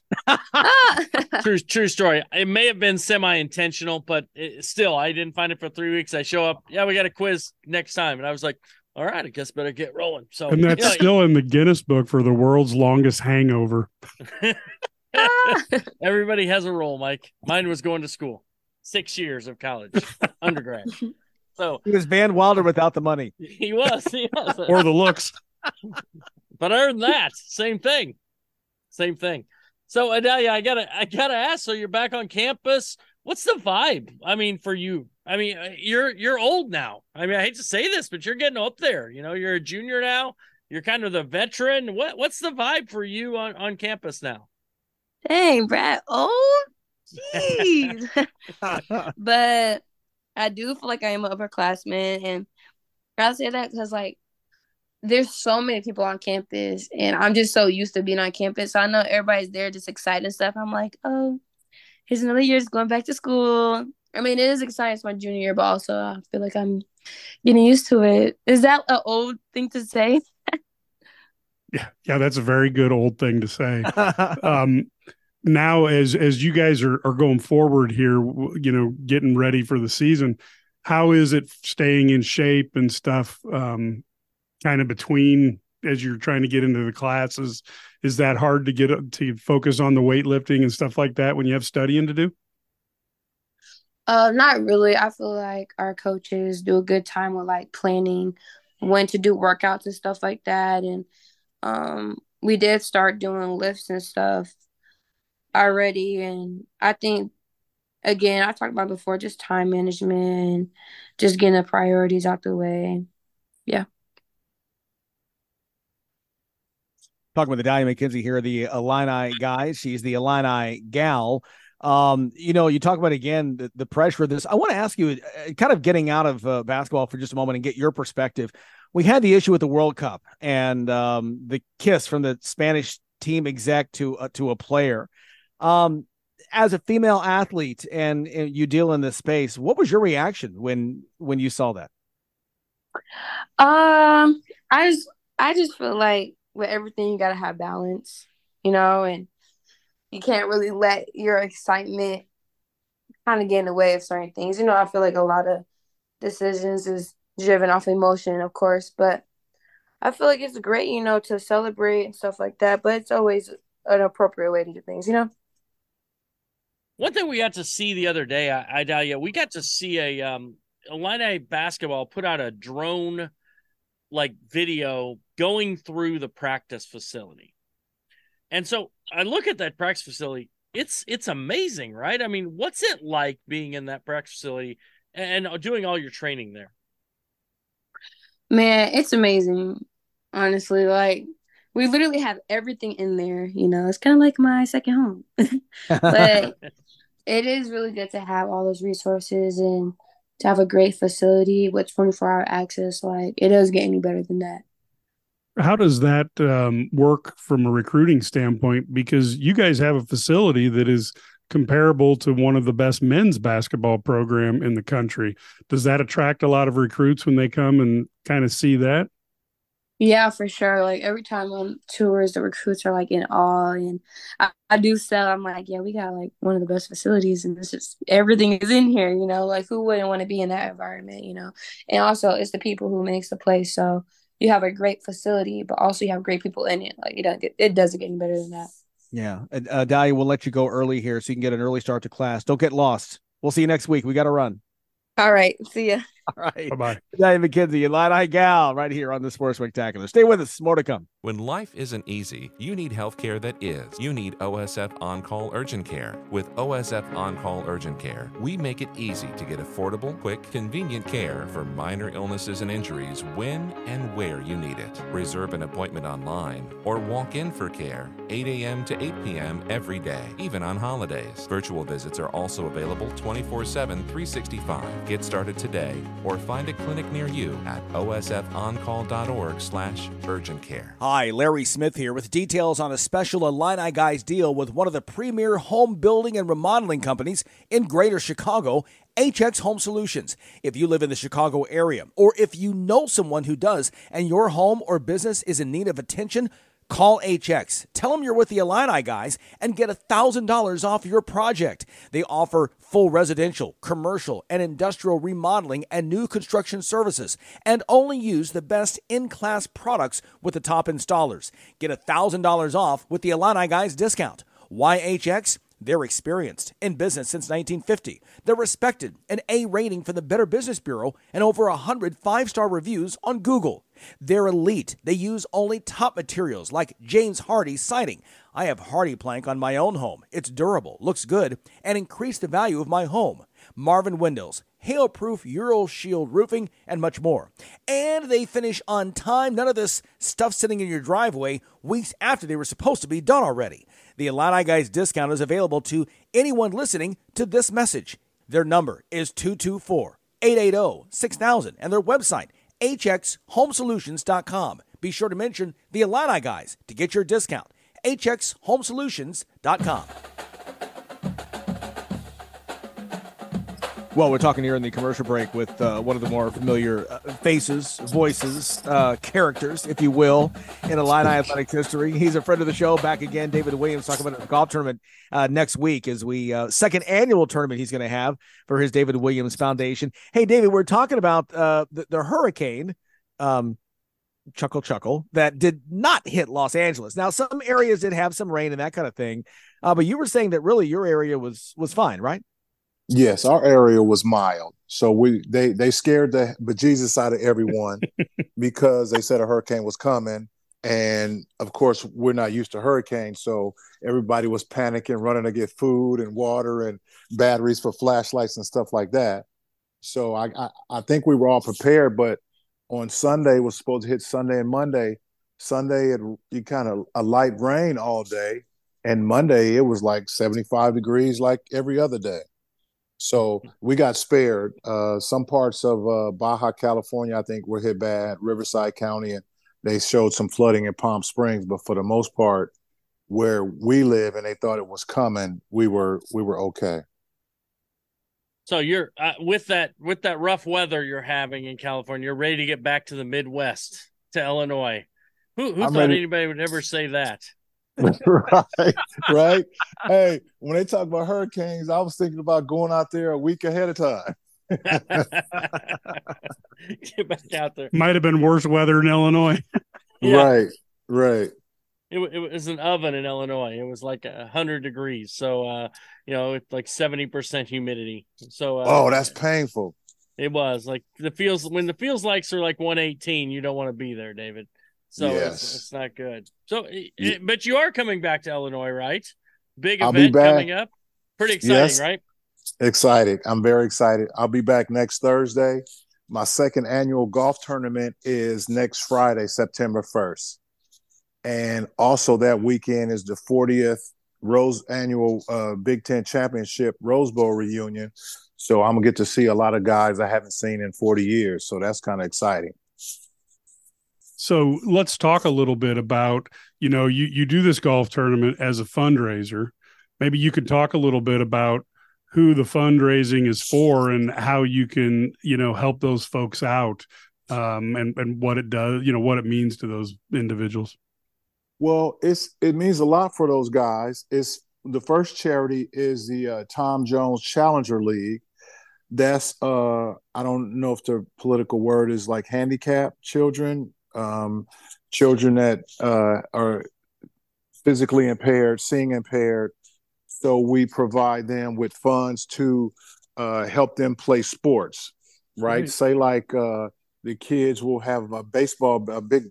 True story. It may have been semi-intentional, but still, I didn't find it for 3 weeks. I show up, we got a quiz next time. And I was like, all right, I guess better get rolling. So, and that's still in the Guinness book for the world's longest hangover. Everybody has a role, Mike. Mine was going to school. 6 years of college, undergrad. So he was Van Wilder without the money. He was. Or the looks. But other than that, same thing. So Adalia, I gotta ask. So you're back on campus. What's the vibe? I mean, for you. I mean, you're old now. I mean, I hate to say this, but you're getting up there. You know, you're a junior now. You're kind of the veteran. What's the vibe for you on campus now? Dang, Brad. Oh, jeez. But I do feel like I am an upperclassman, and I say that because there's so many people on campus, and I'm just so used to being on campus. So I know everybody's there just excited and stuff. I'm like, oh, here's another year just going back to school. I mean, it is exciting. It's my junior year, but also I feel like I'm getting used to it. Is that an old thing to say? Yeah, that's a very good old thing to say. Now, as you guys are going forward here, getting ready for the season, how is it staying in shape and stuff? Kind of between as you're trying to get into the classes, is that hard to get to focus on the weightlifting and stuff like that when you have studying to do? Not really. I feel like our coaches do a good time with planning when to do workouts and stuff like that. And we did start doing lifts and stuff already. And I think, again, I talked about before, just time management, just getting the priorities out the way. Yeah. Talking with Adalia McKenzie here, the Illini guys. She's the Illini gal. You know, you talk about, again, the pressure of this. I want to ask you, kind of getting out of basketball for just a moment and get your perspective. We had the issue with the World Cup and the kiss from the Spanish team exec to a player. As a female athlete and you deal in this space, what was your reaction when you saw that? I just feel like with everything, you got to have balance, you know, and you can't really let your excitement kind of get in the way of certain things. You know, I feel like a lot of decisions is driven off emotion, of course, but I feel like it's great, you know, to celebrate and stuff like that, but it's always an appropriate way to do things, you know? One thing we got to see the other day, Idalia, we got to see a Illini basketball put out a drone like video going through the practice facility. And so I look at that practice facility. It's amazing, right? I mean, what's it like being in that practice facility and doing all your training there? Man, it's amazing. Honestly, like we literally have everything in there, you know. It's kind of like my second home. But it is really good to have all those resources and to have a great facility with 24-hour access. Like, it doesn't get any better than that. How does that work from a recruiting standpoint? Because you guys have a facility that is comparable to one of the best men's basketball program in the country. Does that attract a lot of recruits when they come and kind of see that? Yeah, for sure. Like every time on tours, the recruits are like in awe, and I do sell. I'm like, yeah, we got like one of the best facilities, and this is everything is in here. You know, like who wouldn't want to be in that environment? You know, and also it's the people who makes the place. So you have a great facility, but also you have great people in it. Like it doesn't get any better than that. Yeah. Adalia, we'll let you go early here so you can get an early start to class. Don't get lost. We'll see you next week. We got to run. All right. See ya. All right. Bye-bye. Adalia McKenzie, Illini gal, right here on the Sports Spectacular. Stay with us. More to come. When life isn't easy, you need healthcare that is. You need OSF On-Call Urgent Care. With OSF On-Call Urgent Care, we make it easy to get affordable, quick, convenient care for minor illnesses and injuries when and where you need it. Reserve an appointment online or walk in for care 8 a.m. to 8 p.m. every day, even on holidays. Virtual visits are also available 24/7, 365. Get started today or find a clinic near you at osfoncall.org/urgent care. Hi, Larry Smith here with details on a special Illini Guys deal with one of the premier home building and remodeling companies in Greater Chicago, HX Home Solutions. If you live in the Chicago area, or if you know someone who does, and your home or business is in need of attention, call HX. Tell them you're with the Illini Guys and get $1,000 off your project. They offer full residential, commercial, and industrial remodeling and new construction services and only use the best in-class products with the top installers. Get $1,000 off with the Illini Guys discount. Why HX? They're experienced, in business since 1950. They're respected, an A rating from the Better Business Bureau, and over 100 five-star reviews on Google. They're elite. They use only top materials like James Hardy siding. I have Hardy plank on my own home. It's durable, looks good, and increased the value of my home. Marvin Windows, hail-proof Euro Shield roofing, and much more. And they finish on time. None of this stuff sitting in your driveway weeks after they were supposed to be done already. The Illini Guys discount is available to anyone listening to this message. Their number is 224-880-6000, and their website hxhomesolutions.com. Be sure to mention the Illini Guys to get your discount. hxhomesolutions.com. Well, we're talking here in the commercial break with one of the more familiar faces, voices, characters, if you will, in Illini athletics history. He's a friend of the show. Back again, David Williams, talking about the golf tournament next week as we second annual tournament he's going to have for his David Williams Foundation. Hey, David, we're talking about the hurricane, chuckle, that did not hit Los Angeles. Now, some areas did have some rain and that kind of thing, but you were saying that really your area was fine, right? Yes, our area was mild. So they scared the bejesus out of everyone because they said a hurricane was coming. And of course, we're not used to hurricanes, so everybody was panicking, running to get food and water and batteries for flashlights and stuff like that. So I think we were all prepared, but on Sunday, was supposed to hit Sunday and Monday. Sunday, it kind of a light rain all day, and Monday it was like 75 degrees like every other day. So we got spared. Some parts of Baja California, I think, were hit bad, Riverside County, and they showed some flooding in Palm Springs, but for the most part, where we live and they thought it was coming, we were okay. So you're with that rough weather you're having in California, you're ready to get back to the Midwest, to Illinois. Who thought anybody would ever say that? Right. Hey, when they talk about hurricanes, I was thinking about going out there a week ahead of time. Get back out there. Might have been worse weather in Illinois. Yeah. Right. It was an oven in Illinois. It was like 100 degrees. So, it's like 70% humidity. So, that's painful. It was like when the feels likes are like 118. You don't want to be there, David. So it's not good. So, but you are coming back to Illinois, right? Big event coming up. Pretty exciting, right? Excited. I'm very excited. I'll be back next Thursday. My second annual golf tournament is next Friday, September 1st. And also that weekend is the 40th annual Big Ten Championship Rose Bowl reunion. So I'm going to get to see a lot of guys I haven't seen in 40 years. So that's kind of exciting. So let's talk a little bit about, you do this golf tournament as a fundraiser. Maybe you could talk a little bit about who the fundraising is for and how you can, help those folks out, and what it does, what it means to those individuals. Well, it means a lot for those guys. It's the first charity is the Tom Jones Challenger League. That's I don't know if the political word is like handicapped children that are physically impaired, seeing impaired. So we provide them with funds to help them play sports, right? Say like the kids will have a big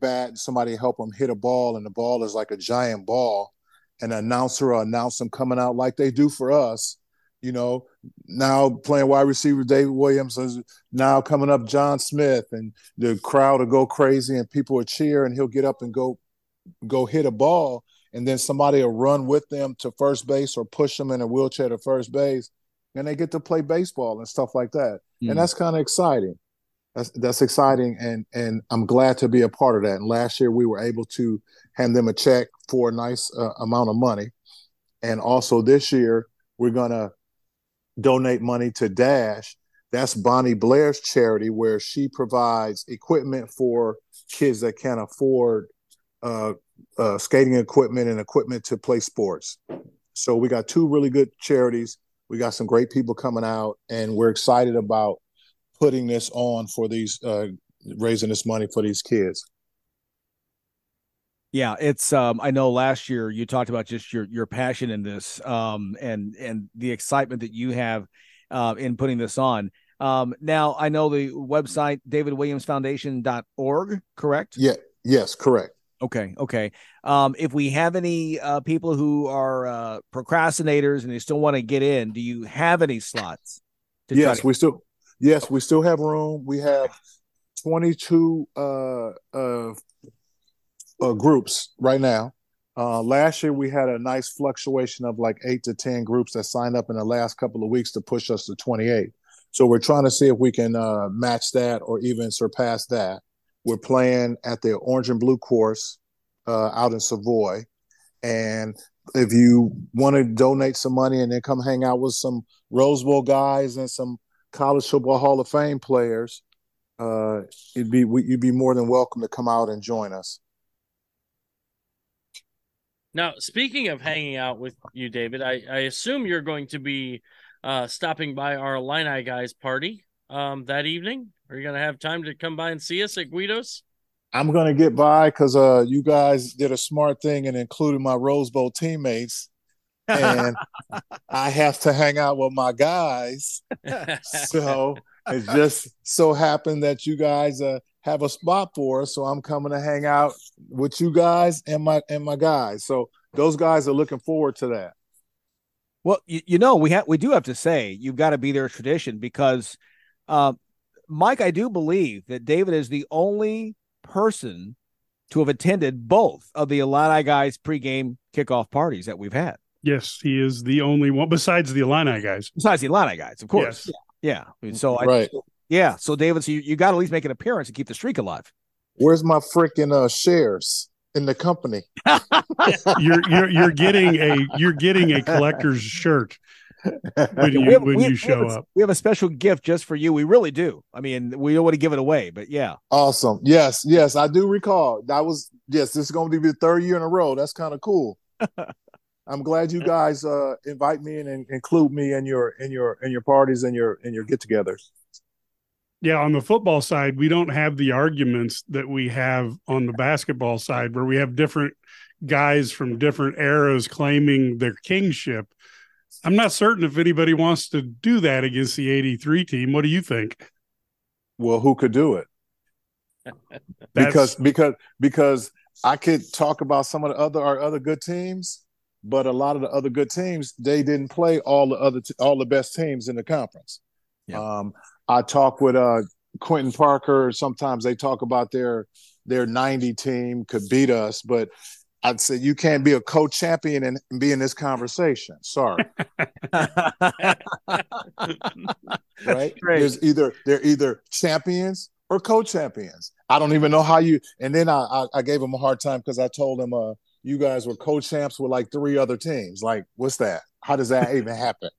bat, and somebody help them hit a ball, and the ball is like a giant ball, and an announcer will announce them coming out like they do for us, now playing wide receiver David Williams is now coming up John Smith, and the crowd will go crazy, and people will cheer, and he'll get up and go hit a ball. And then somebody will run with them to first base or push them in a wheelchair to first base, and they get to play baseball and stuff like that. Mm. And that's kind of exciting. That's exciting, and I'm glad to be a part of that. And last year we were able to hand them a check for a nice amount of money. And also this year we're going to donate money to DASH. That's Bonnie Blair's charity where she provides equipment for kids that can't afford skating equipment and equipment to play sports. So we got two really good charities. We got some great people coming out, and we're excited about putting this on for these, raising this money for these kids. Yeah, it's I know last year you talked about just your passion in this, and the excitement that you have in putting this on. Now I know the website davidwilliamsfoundation.org, correct? Yeah. Yes, correct. Okay. If we have any people who are procrastinators and they still want to get in, do you have any slots? Yes, we still have room. We have 22 groups right now. Last year we had a nice fluctuation of like 8 to 10 groups that signed up in the last couple of weeks to push us to 28. So we're trying to see if we can match that or even surpass that. We're playing at the Orange and Blue course out in Savoy. And if you want to donate some money and then come hang out with some Rose Bowl guys and some College Football Hall of Fame players, you'd be more than welcome to come out and join us. Now, speaking of hanging out with you, David, I assume you're going to be stopping by our Illini Guys party that evening. Are you going to have time to come by and see us at Guido's? I'm going to get by because you guys did a smart thing and included my Rose Bowl teammates. And I have to hang out with my guys. So it just so happened that you guys have a spot for us, so I'm coming to hang out with you guys and my guys. So those guys are looking forward to that. Well, we do have to say you've got to be their tradition because, Mike, I do believe that David is the only person to have attended both of the Illini Guys pregame kickoff parties that we've had. Yes, he is the only one besides the Illini Guys. Besides the Illini Guys, of course. Yes. Yeah. So David, so you got to at least make an appearance and keep the streak alive. Where's my freaking shares in the company? you're getting a collector's shirt when you show up. We have a special gift just for you. We really do. I mean, we don't want to give it away, but yeah. Awesome. Yes, I do recall. This is going to be the third year in a row. That's kind of cool. I'm glad you guys invite me and include me in your parties and your get-togethers. Yeah, on the football side, we don't have the arguments that we have on the basketball side, where we have different guys from different eras claiming their kingship. I'm not certain if anybody wants to do that against the 83 team. What do you think? Well, who could do it? because I could talk about some of the other good teams, but a lot of the other good teams, they didn't play all the best teams in the conference. Yeah. I talk with Quentin Parker. Sometimes they talk about their 90 team could beat us, but I'd say you can't be a co-champion and be in this conversation. Sorry. Right? They're either champions or co-champions. I don't even know how you – and then I gave him a hard time because I told him you guys were co-champs with like three other teams. Like, what's that? How does that even happen?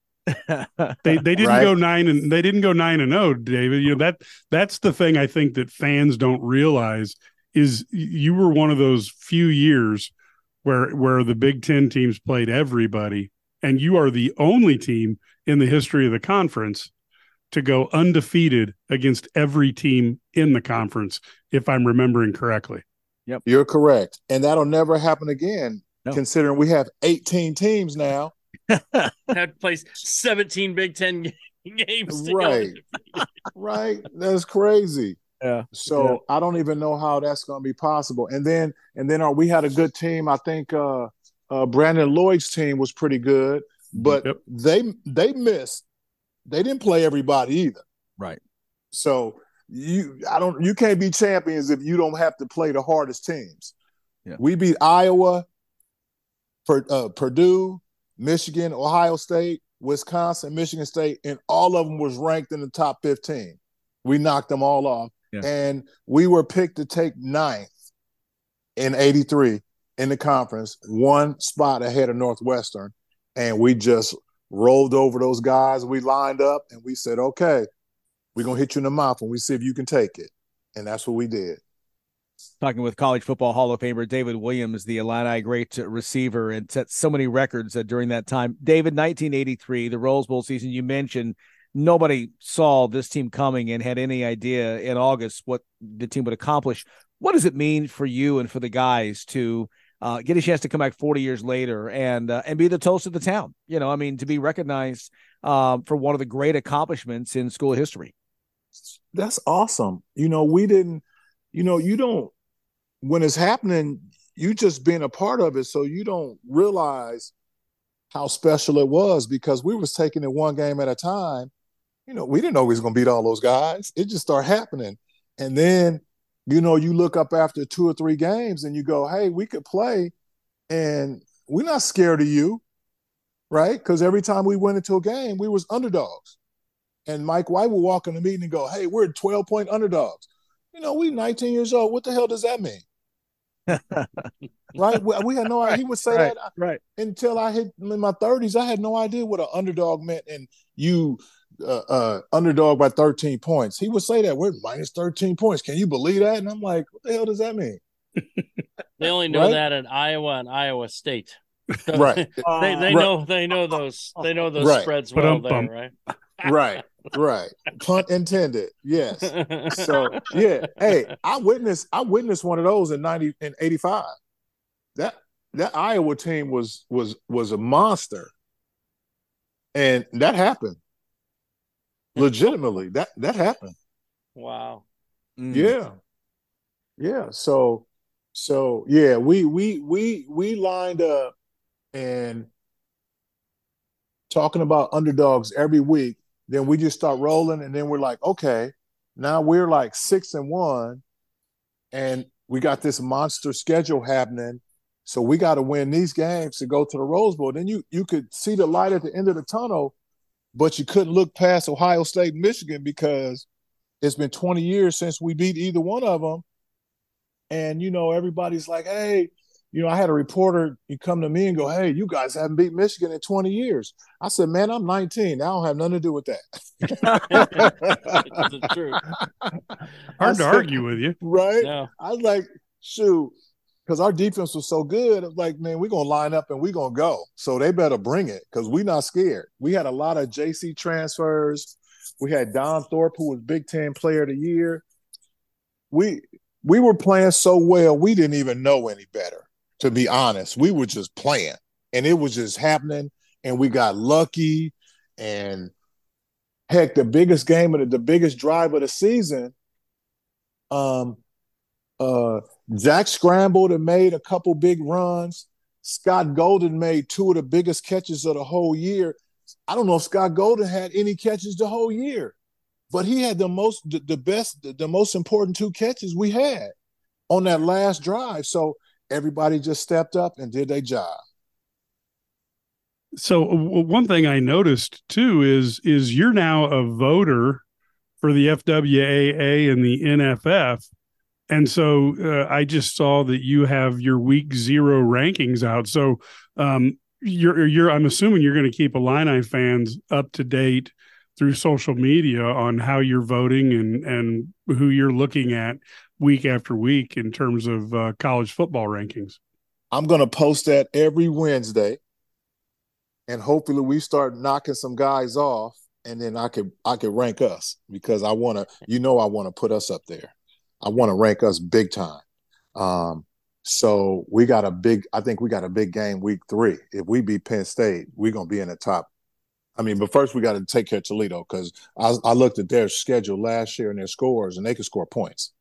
They didn't go 9-0, David. You know, that's the thing I think that fans don't realize is you were one of those few years where the Big Ten teams played everybody, and you are the only team in the history of the conference to go undefeated against every team in the conference, if I'm remembering correctly. Yep, you're correct, and that'll never happen again. No. Considering we have 18 teams now. That plays 17 Big Ten games. Right, right. That's crazy. Yeah. So I don't even know how that's going to be possible. And then we had a good team. I think Brandon Lloyd's team was pretty good, but they missed. They didn't play everybody either. Right. So you can't be champions if you don't have to play the hardest teams. Yeah. We beat Iowa, Purdue, Michigan, Ohio State, Wisconsin, Michigan State, and all of them was ranked in the top 15. We knocked them all off, and we were picked to take 9th in 83 in the conference, one spot ahead of Northwestern, and we just rolled over those guys. We lined up, and we said, okay, we're going to hit you in the mouth, and we see if you can take it, and that's what we did. Talking with College Football Hall of Famer David Williams, the Illini great receiver, and set so many records during that time. David, 1983, the Rose Bowl season you mentioned, nobody saw this team coming and had any idea in August what the team would accomplish. What does it mean for you and for the guys to get a chance to come back 40 years later and be the toast of the town? You know, I mean, to be recognized for one of the great accomplishments in school history. That's awesome. You know, we didn't. You know, you don't, when it's happening, you just being a part of it, so you don't realize how special it was because we was taking it one game at a time. You know, we didn't know we was going to beat all those guys. It just started happening. And then, you know, you look up after 2 or 3 games and you go, hey, we could play and we're not scared of you, right? Because every time we went into a game, we was underdogs. And Mike White would walk in the meeting and go, hey, we're 12-point underdogs. You know, we 19 years old. What the hell does that mean? Right? We had no idea. He would say that until I hit in my 30s. I had no idea what an underdog meant. And you underdog by 13 points. He would say that. We're minus 13 points. Can you believe that? And I'm like, what the hell does that mean? They only know that in Iowa and Iowa State. Right. They know those spreads well there, right? Right. Pun intended. Yes. So yeah. Hey, I witnessed one of those in 85. That Iowa team was a monster. And that happened. Legitimately, that happened. Wow. Mm. Yeah. Yeah. So yeah, we lined up and talking about underdogs every week. Then we just start rolling, and then we're like, okay, now we're like 6-1, and we got this monster schedule happening. So we got to win these games to go to the Rose Bowl. Then you could see the light at the end of the tunnel, but you couldn't look past Ohio State, Michigan, because it's been 20 years since we beat either one of them. And, you know, everybody's like, hey, you know, I had a reporter, you come to me and go, hey, you guys haven't beat Michigan in 20 years. I said, man, I'm 19. I don't have nothing to do with that. That's the truth. Hard to argue with you. Right? No. I was like, shoot, because our defense was so good. I was like, man, we're going to line up and we're going to go. So they better bring it because we're not scared. We had a lot of JC transfers. We had Don Thorpe, who was Big Ten Player of the Year. We were playing so well, we didn't even know any better. To be honest, we were just playing, and it was just happening, and we got lucky. And heck, the biggest game of the biggest drive of the season, Zach scrambled and made a couple big runs. Scott Golden made two of the biggest catches of the whole year. I don't know if Scott Golden had any catches the whole year, but he had the most important two catches we had on that last drive. So everybody just stepped up and did their job. So one thing I noticed too is you're now a voter for the FWAA and the NFF. And so I just saw that you have your week 0 rankings out. So I'm assuming you're going to keep Illini fans up to date through social media on how you're voting and who you're looking at week after week in terms of college football rankings. I'm going to post that every Wednesday, and hopefully we start knocking some guys off, and then I could rank us, because I want to put us up there. I want to rank us big time. So I think we got a big game week 3. If we beat Penn State, we're going to be in the top. I mean, but first we got to take care of Toledo, because I looked at their schedule last year and their scores, and they could score points.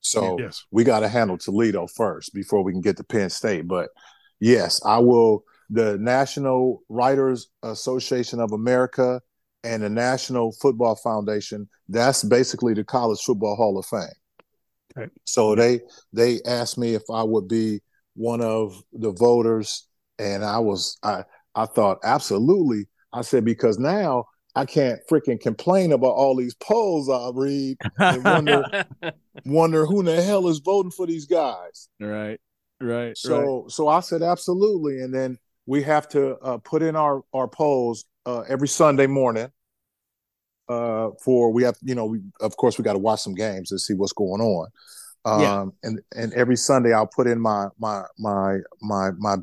So yes, we got to handle Toledo first before we can get to Penn State. But yes, I will. The National Writers Association of America and the National Football Foundation, that's basically the College Football Hall of Fame. Right. So they asked me if I would be one of the voters, and I thought, absolutely. I said, because now I can't freaking complain about all these polls I read and wonder who in the hell is voting for these guys. Right. So I said, absolutely. And then we have to put in our polls every Sunday morning. Of course, we got to watch some games to see what's going on. And every Sunday I'll put in my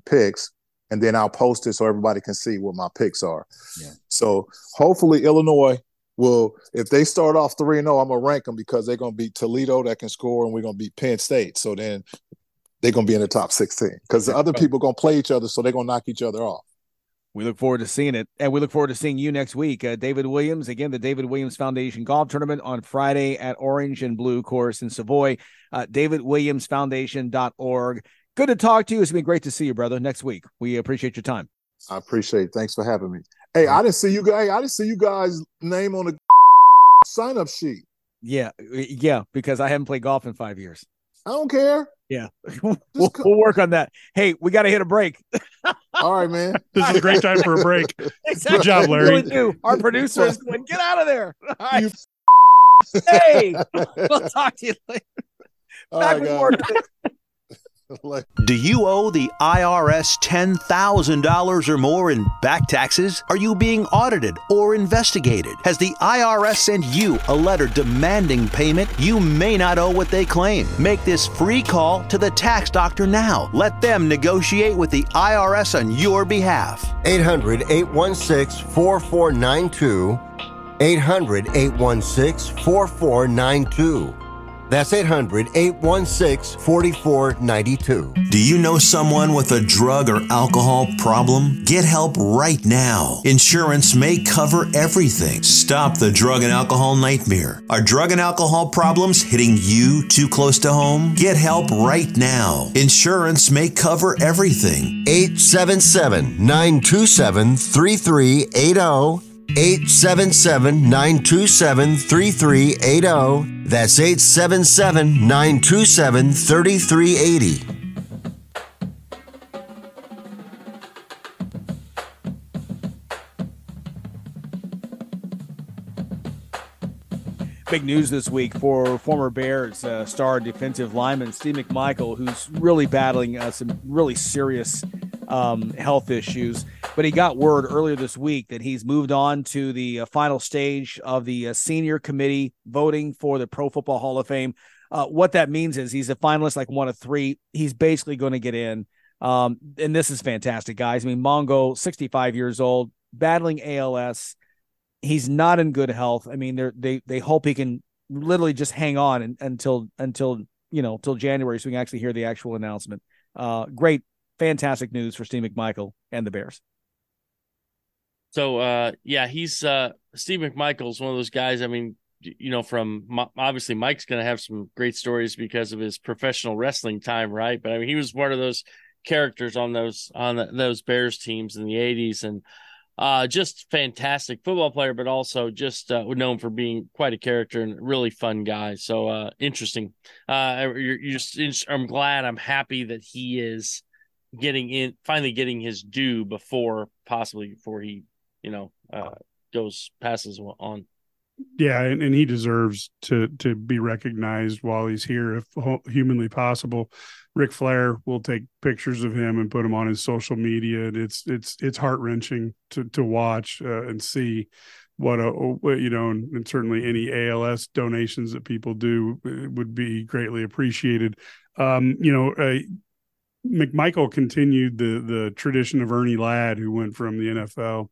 picks, and then I'll post it so everybody can see what my picks are. Yeah. So hopefully Illinois will, if they start off 3-0, I'm going to rank them, because they're going to beat Toledo that can score, and we're going to beat Penn State. So then they're going to be in the top 16, because the other people are going to play each other, so they're going to knock each other off. We look forward to seeing it, and we look forward to seeing you next week. David Williams, again, the David Williams Foundation Golf Tournament on Friday at Orange and Blue Course in Savoy, davidwilliamsfoundation.org. Good to talk to you. It's been great to see you, brother. Next week. We appreciate your time. I appreciate it. Thanks for having me. Hey, I didn't see you guys' name on the sign-up sheet. Yeah, because I haven't played golf in 5 years. I don't care. Yeah. We'll work on that. Hey, we got to hit a break. All right, man. This is a great time for a break. Exactly. Good job, Larry. Really do. Our producer is going, get out of there. All right. Hey, we'll talk to you later. Back with more. Do you owe the IRS $10,000 or more in back taxes? Are you being audited or investigated? Has the IRS sent you a letter demanding payment? You may not owe what they claim. Make this free call to the tax doctor now. Let them negotiate with the IRS on your behalf. 800-816-4492. 800-816-4492. That's 800-816-4492. Do you know someone with a drug or alcohol problem? Get help right now. Insurance may cover everything. Stop the drug and alcohol nightmare. Are drug and alcohol problems hitting you too close to home? Get help right now. Insurance may cover everything. 877-927-3380. 877-927-3380. That's 877-927-3380. Big news this week for former Bears star defensive lineman Steve McMichael, who's really battling some really serious health issues. But he got word earlier this week that he's moved on to the final stage of the senior committee voting for the Pro Football Hall of Fame. What that means is he's a finalist, like one of three. He's basically going to get in. And this is fantastic, guys. I mean, Mongo, 65 years old, battling ALS. He's not in good health. I mean, they hope he can literally just hang on until January, so we can actually hear the actual announcement. Great, fantastic news for Steve McMichael and the Bears. So, he's Steve McMichael's one of those guys. I mean, you know, from obviously Mike's going to have some great stories because of his professional wrestling time, right? But I mean, he was one of those characters on those Bears teams in the 80s, and just fantastic football player, but also just known for being quite a character and really fun guy. So interesting. I'm glad. I'm happy that he is finally getting his due before he, you know, goes passes on. Yeah, and he deserves to be recognized while he's here, if humanly possible. Ric Flair will take pictures of him and put them on his social media. And it's heart-wrenching to watch and see and certainly any ALS donations that people do would be greatly appreciated. McMichael continued the tradition of Ernie Ladd, who went from the NFL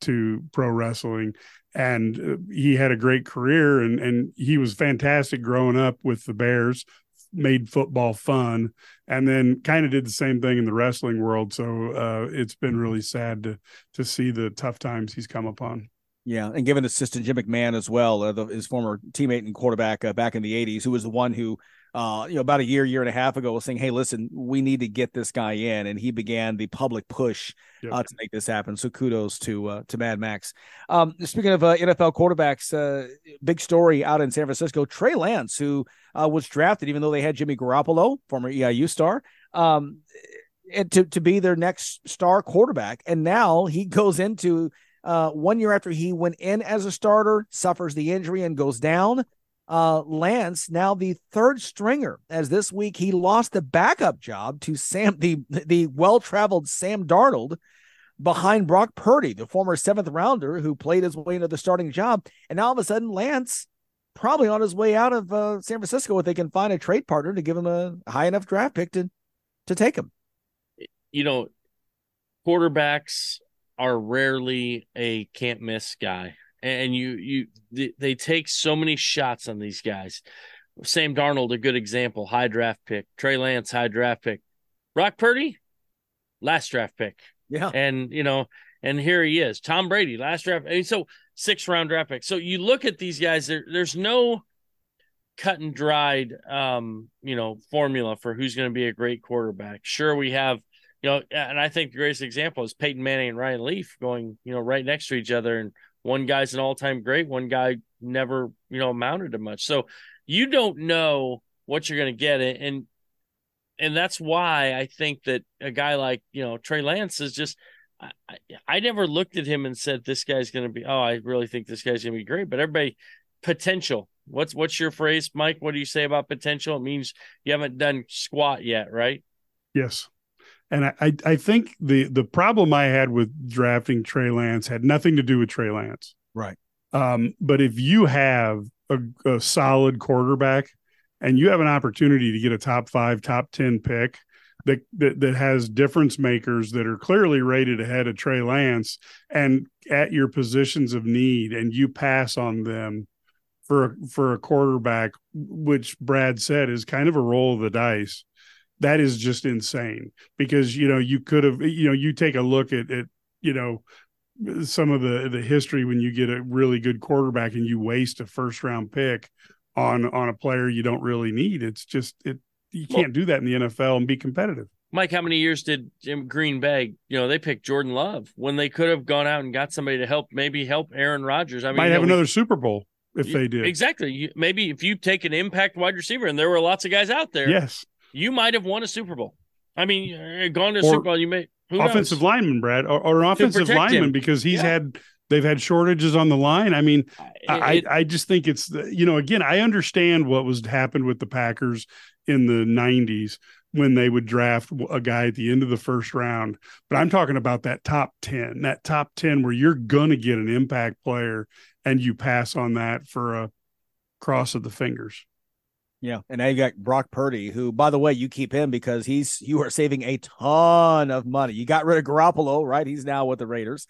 to pro wrestling, and he had a great career, and he was fantastic growing up with the Bears, made football fun, and then kind of did the same thing in the wrestling world. So it's been really sad to see the tough times he's come upon. Yeah, and given assistant Jim McMahon as well, his former teammate and quarterback back in the 80s, who was the one who about a year and a half ago was saying, hey, listen, we need to get this guy in. And he began the public push to make this happen. So kudos to Mad Max. Speaking of NFL quarterbacks, big story out in San Francisco, Trey Lance, who was drafted, even though they had Jimmy Garoppolo, former EIU star, to be their next star quarterback. And now he goes into 1 year after he went in as a starter, suffers the injury and goes down. Lance, now the third stringer, as this week he lost the backup job to Sam, the well-traveled Sam Darnold, behind Brock Purdy, the former seventh rounder who played his way into the starting job. And now all of a sudden, Lance probably on his way out of San Francisco if they can find a trade partner to give him a high enough draft pick to take him. You know, quarterbacks are rarely a can't miss guy. And they take so many shots on these guys. Sam Darnold, a good example, high draft pick. Trey Lance, high draft pick. Brock Purdy, last draft pick. Yeah. And, you know, and here he is. Tom Brady, last draft. I mean, so 6th round draft pick. So you look at these guys, there's no cut and dried, formula for who's going to be a great quarterback. Sure, we have, you know, and I think the greatest example is Peyton Manning and Ryan Leaf going, you know, right next to each other, and one guy's an all-time great, one guy never, you know, amounted to much. So you don't know what you're going to get. And that's why I think that a guy like, you know, Trey Lance is just – I never looked at him and said this guy's going to be – oh, I really think this guy's going to be great. But everybody – potential. What's your phrase, Mike? What do you say about potential? It means you haven't done squat yet, right? Yes. And I think the problem I had with drafting Trey Lance had nothing to do with Trey Lance. Right. But if you have a solid quarterback and you have an opportunity to get a top 5, top 10 pick that has difference makers that are clearly rated ahead of Trey Lance and at your positions of need, and you pass on them, for a quarterback, which Brad said is kind of a roll of the dice. That is just insane because, you know, you could have, you know, you take a look at, you know, some of the history when you get a really good quarterback and you waste a first round pick on a player you don't really need. It's just, you can't do that in the NFL and be competitive. Mike, how many years did Green Bay, you know, they picked Jordan Love when they could have gone out and got somebody to help Aaron Rodgers. I mean, might have another Super Bowl if they did. Exactly. Maybe if you take an impact wide receiver, and there were lots of guys out there. Yes. You might have won a Super Bowl. I mean, gone to a Super Bowl. You may offensive lineman, Brad, or offensive lineman, because they've had shortages on the line. I mean, I just think it's, you know, again, I understand what was happened with the Packers in the 90s when they would draft a guy at the end of the first round. But I'm talking about that top 10 where you're going to get an impact player and you pass on that for a cross of the fingers. Yeah, and now you got Brock Purdy, who, by the way, you keep him because you are saving a ton of money. You got rid of Garoppolo, right? He's now with the Raiders.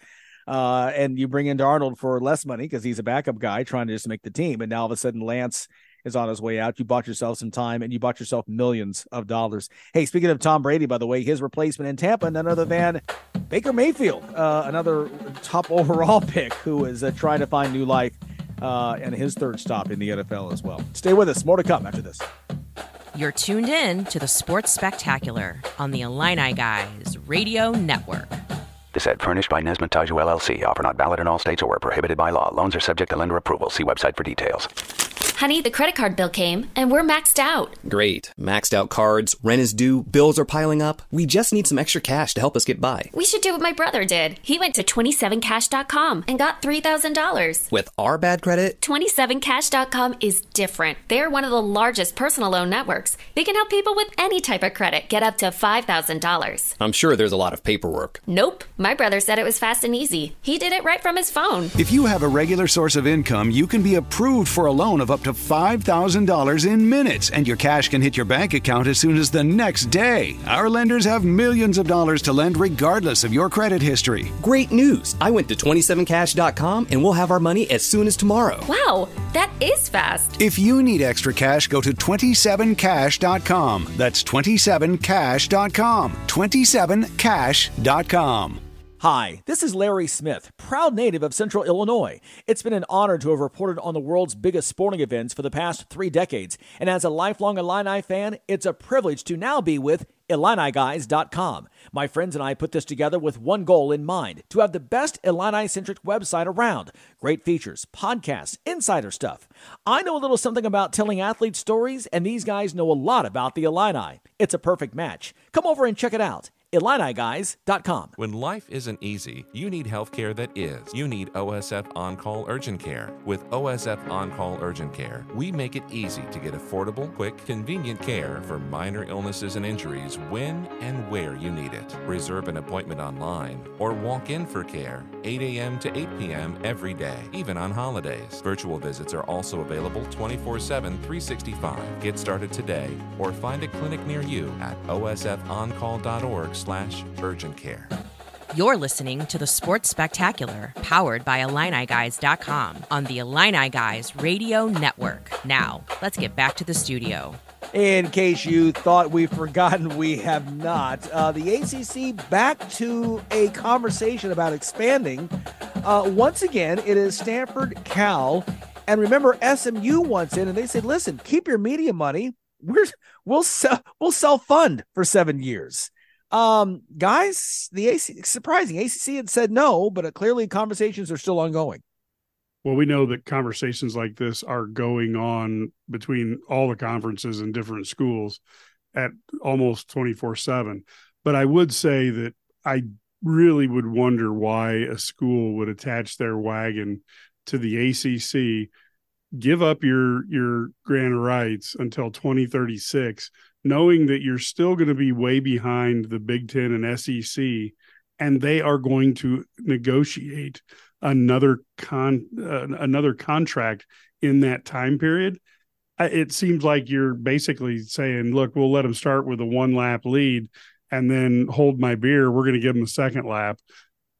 And you bring in Darnold for less money because he's a backup guy trying to just make the team. And now all of a sudden Lance is on his way out. You bought yourself some time, and you bought yourself millions of dollars. Hey, speaking of Tom Brady, by the way, his replacement in Tampa, none other than Baker Mayfield, another top overall pick who is trying to find new life. And his third stop in the NFL as well. Stay with us. More to come after this. You're tuned in to the Sports Spectacular on the Illini Guys Radio Network. This ad furnished by Nesmond Taju LLC. Offer not valid in all states or where prohibited by law. Loans are subject to lender approval. See website for details. Honey, the credit card bill came, and we're maxed out. Great. Maxed out cards, rent is due, bills are piling up. We just need some extra cash to help us get by. We should do what my brother did. He went to 27cash.com and got $3,000. With our bad credit? 27cash.com is different. They're one of the largest personal loan networks. They can help people with any type of credit get up to $5,000. I'm sure there's a lot of paperwork. Nope. My brother said it was fast and easy. He did it right from his phone. If you have a regular source of income, you can be approved for a loan of up to $5,000 in minutes, and your cash can hit your bank account as soon as the next day. Our lenders have millions of dollars to lend regardless of your credit history. Great news. I went to 27cash.com and we'll have our money as soon as tomorrow. Wow, that is fast. If you need extra cash, go to 27cash.com. That's 27cash.com. 27cash.com. Hi, this is Larry Smith, proud native of Central Illinois. It's been an honor to have reported on the world's biggest sporting events for the past 3 decades. And as a lifelong Illini fan, it's a privilege to now be with IlliniGuys.com. My friends and I put this together with one goal in mind: to have the best Illini-centric website around. Great features, podcasts, insider stuff. I know a little something about telling athlete stories, and these guys know a lot about the Illini. It's a perfect match. Come over and check it out. IlliniGuys.com. When life isn't easy, you need healthcare that is. You need OSF On-Call Urgent Care. With OSF On-Call Urgent Care, we make it easy to get affordable, quick, convenient care for minor illnesses and injuries when and where you need it. Reserve an appointment online or walk in for care 8 a.m. to 8 p.m. every day, even on holidays. Virtual visits are also available 24/7, 365. Get started today or find a clinic near you at osfoncall.org/urgent care. You're listening to the Sports Spectacular, powered by IlliniGuys.com on the Illini Guys Radio Network. Now, let's get back to the studio. In case you thought we've forgotten, we have not. The ACC back to a conversation about expanding. Once again, it is Stanford, Cal, and remember SMU once in, and they said, listen, keep your media money. We'll self-fund for 7 years. Guys, the ACC, surprising, ACC had said no, but clearly conversations are still ongoing. Well, we know that conversations like this are going on between all the conferences and different schools at almost 24/7. But I would say that I really would wonder why a school would attach their wagon to the ACC, give up your grant rights until 2036, knowing that you're still going to be way behind the Big Ten and SEC, and they are going to negotiate another contract in that time period. It seems like you're basically saying, look, we'll let them start with a 1-lap lead and then hold my beer. We're going to give them a second lap.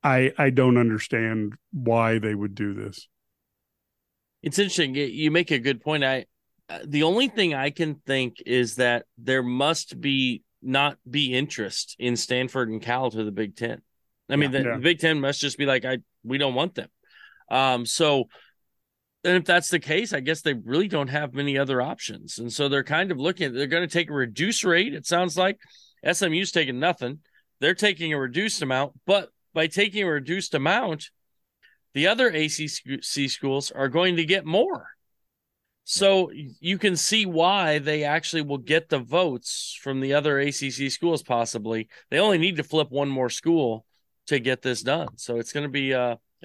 I don't understand why they would do this. It's interesting. You make a good point. The only thing I can think is that there must not be interest in Stanford and Cal to the Big Ten. The Big Ten must just be like, we don't want them. And if that's the case, I guess they really don't have many other options. And so they're kind of they're going to take a reduced rate. It sounds like SMU's taking nothing. They're taking a reduced amount. But by taking a reduced amount, the other ACC schools are going to get more. So you can see why they actually will get the votes from the other ACC schools, possibly. They only need to flip one more school to get this done. So it's going to be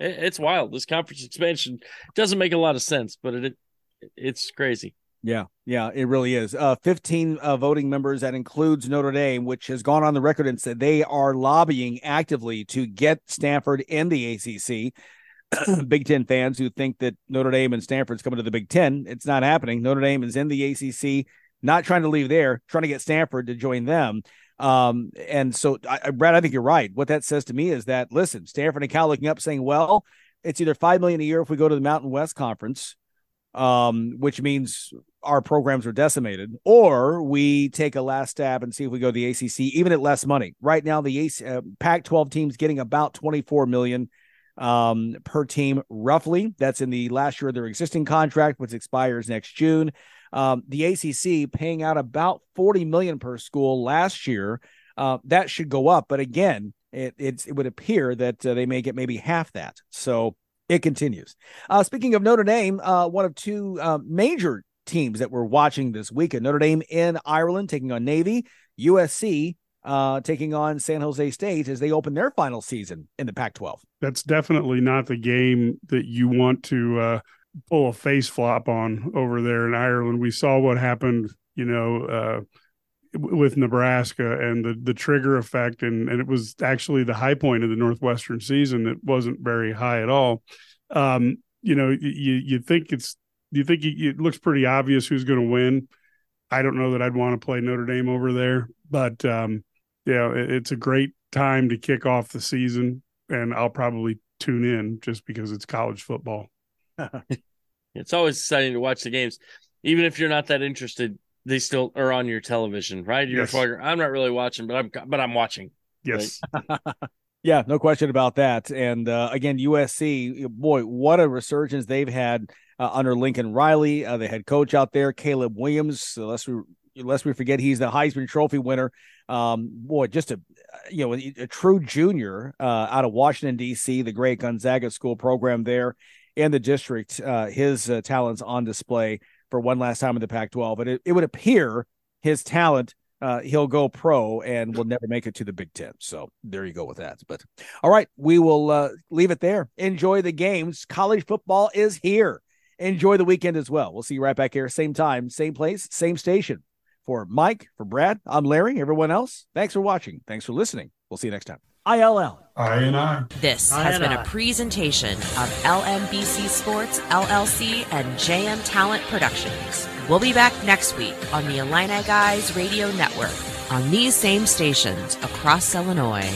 it's wild. This conference expansion doesn't make a lot of sense, but it's crazy. Yeah, it really is. 15 voting members. That includes Notre Dame, which has gone on the record and said they are lobbying actively to get Stanford in the ACC. Big Ten fans who think that Notre Dame and Stanford's coming to the Big Ten, it's not happening. Notre Dame is in the ACC, not trying to leave there, trying to get Stanford to join them. And so, Brad, I think you're right. What that says to me is that, listen, Stanford and Cal looking up saying, well, it's either $5 million a year if we go to the Mountain West Conference, which means our programs are decimated, or we take a last stab and see if we go to the ACC, even at less money. Right now, the Pac-12 team's getting about $24 million per team, roughly. That's in the last year of their existing contract, which expires next June. The ACC paying out about $40 million per school last year. That should go up, but again, it would appear that they may get maybe half that. So it continues. Speaking of Notre Dame, one of two major teams that we're watching this weekend: Notre Dame in Ireland taking on Navy, USC taking on San Jose State as they open their final season in the Pac-12. That's definitely not the game that you want to pull a face flop on over there in Ireland. We saw what happened, with Nebraska and the trigger effect. And it was actually the high point of the Northwestern season. It wasn't very high at all. You think it looks pretty obvious who's going to win. I don't know that I'd want to play Notre Dame over there, but it's a great time to kick off the season, and I'll probably tune in just because it's college football. It's always exciting to watch the games. Even if you're not that interested, they still are on your television, right? I'm not really watching, but I'm watching. Yes. Right? Yeah, no question about that. And again, USC, boy, what a resurgence they've had under Lincoln Riley, the head coach out there, Caleb Williams. Lest we forget, he's the Heisman Trophy winner. Just a true junior out of Washington, D.C., the great Gonzaga school program there. And the district, his talents on display for one last time in the Pac-12. But it would appear his talent, he'll go pro and will never make it to the Big Ten. So there you go with that. But all right, we will leave it there. Enjoy the games. College football is here. Enjoy the weekend as well. We'll see you right back here. Same time, same place, same station. For Mike, for Brad, I'm Larry, everyone else. Thanks for watching. Thanks for listening. We'll see you next time. ILL. I&I. This has been a presentation of LMBC Sports, LLC, and JM Talent Productions. We'll be back next week on the Illini Guys Radio Network on these same stations across Illinois.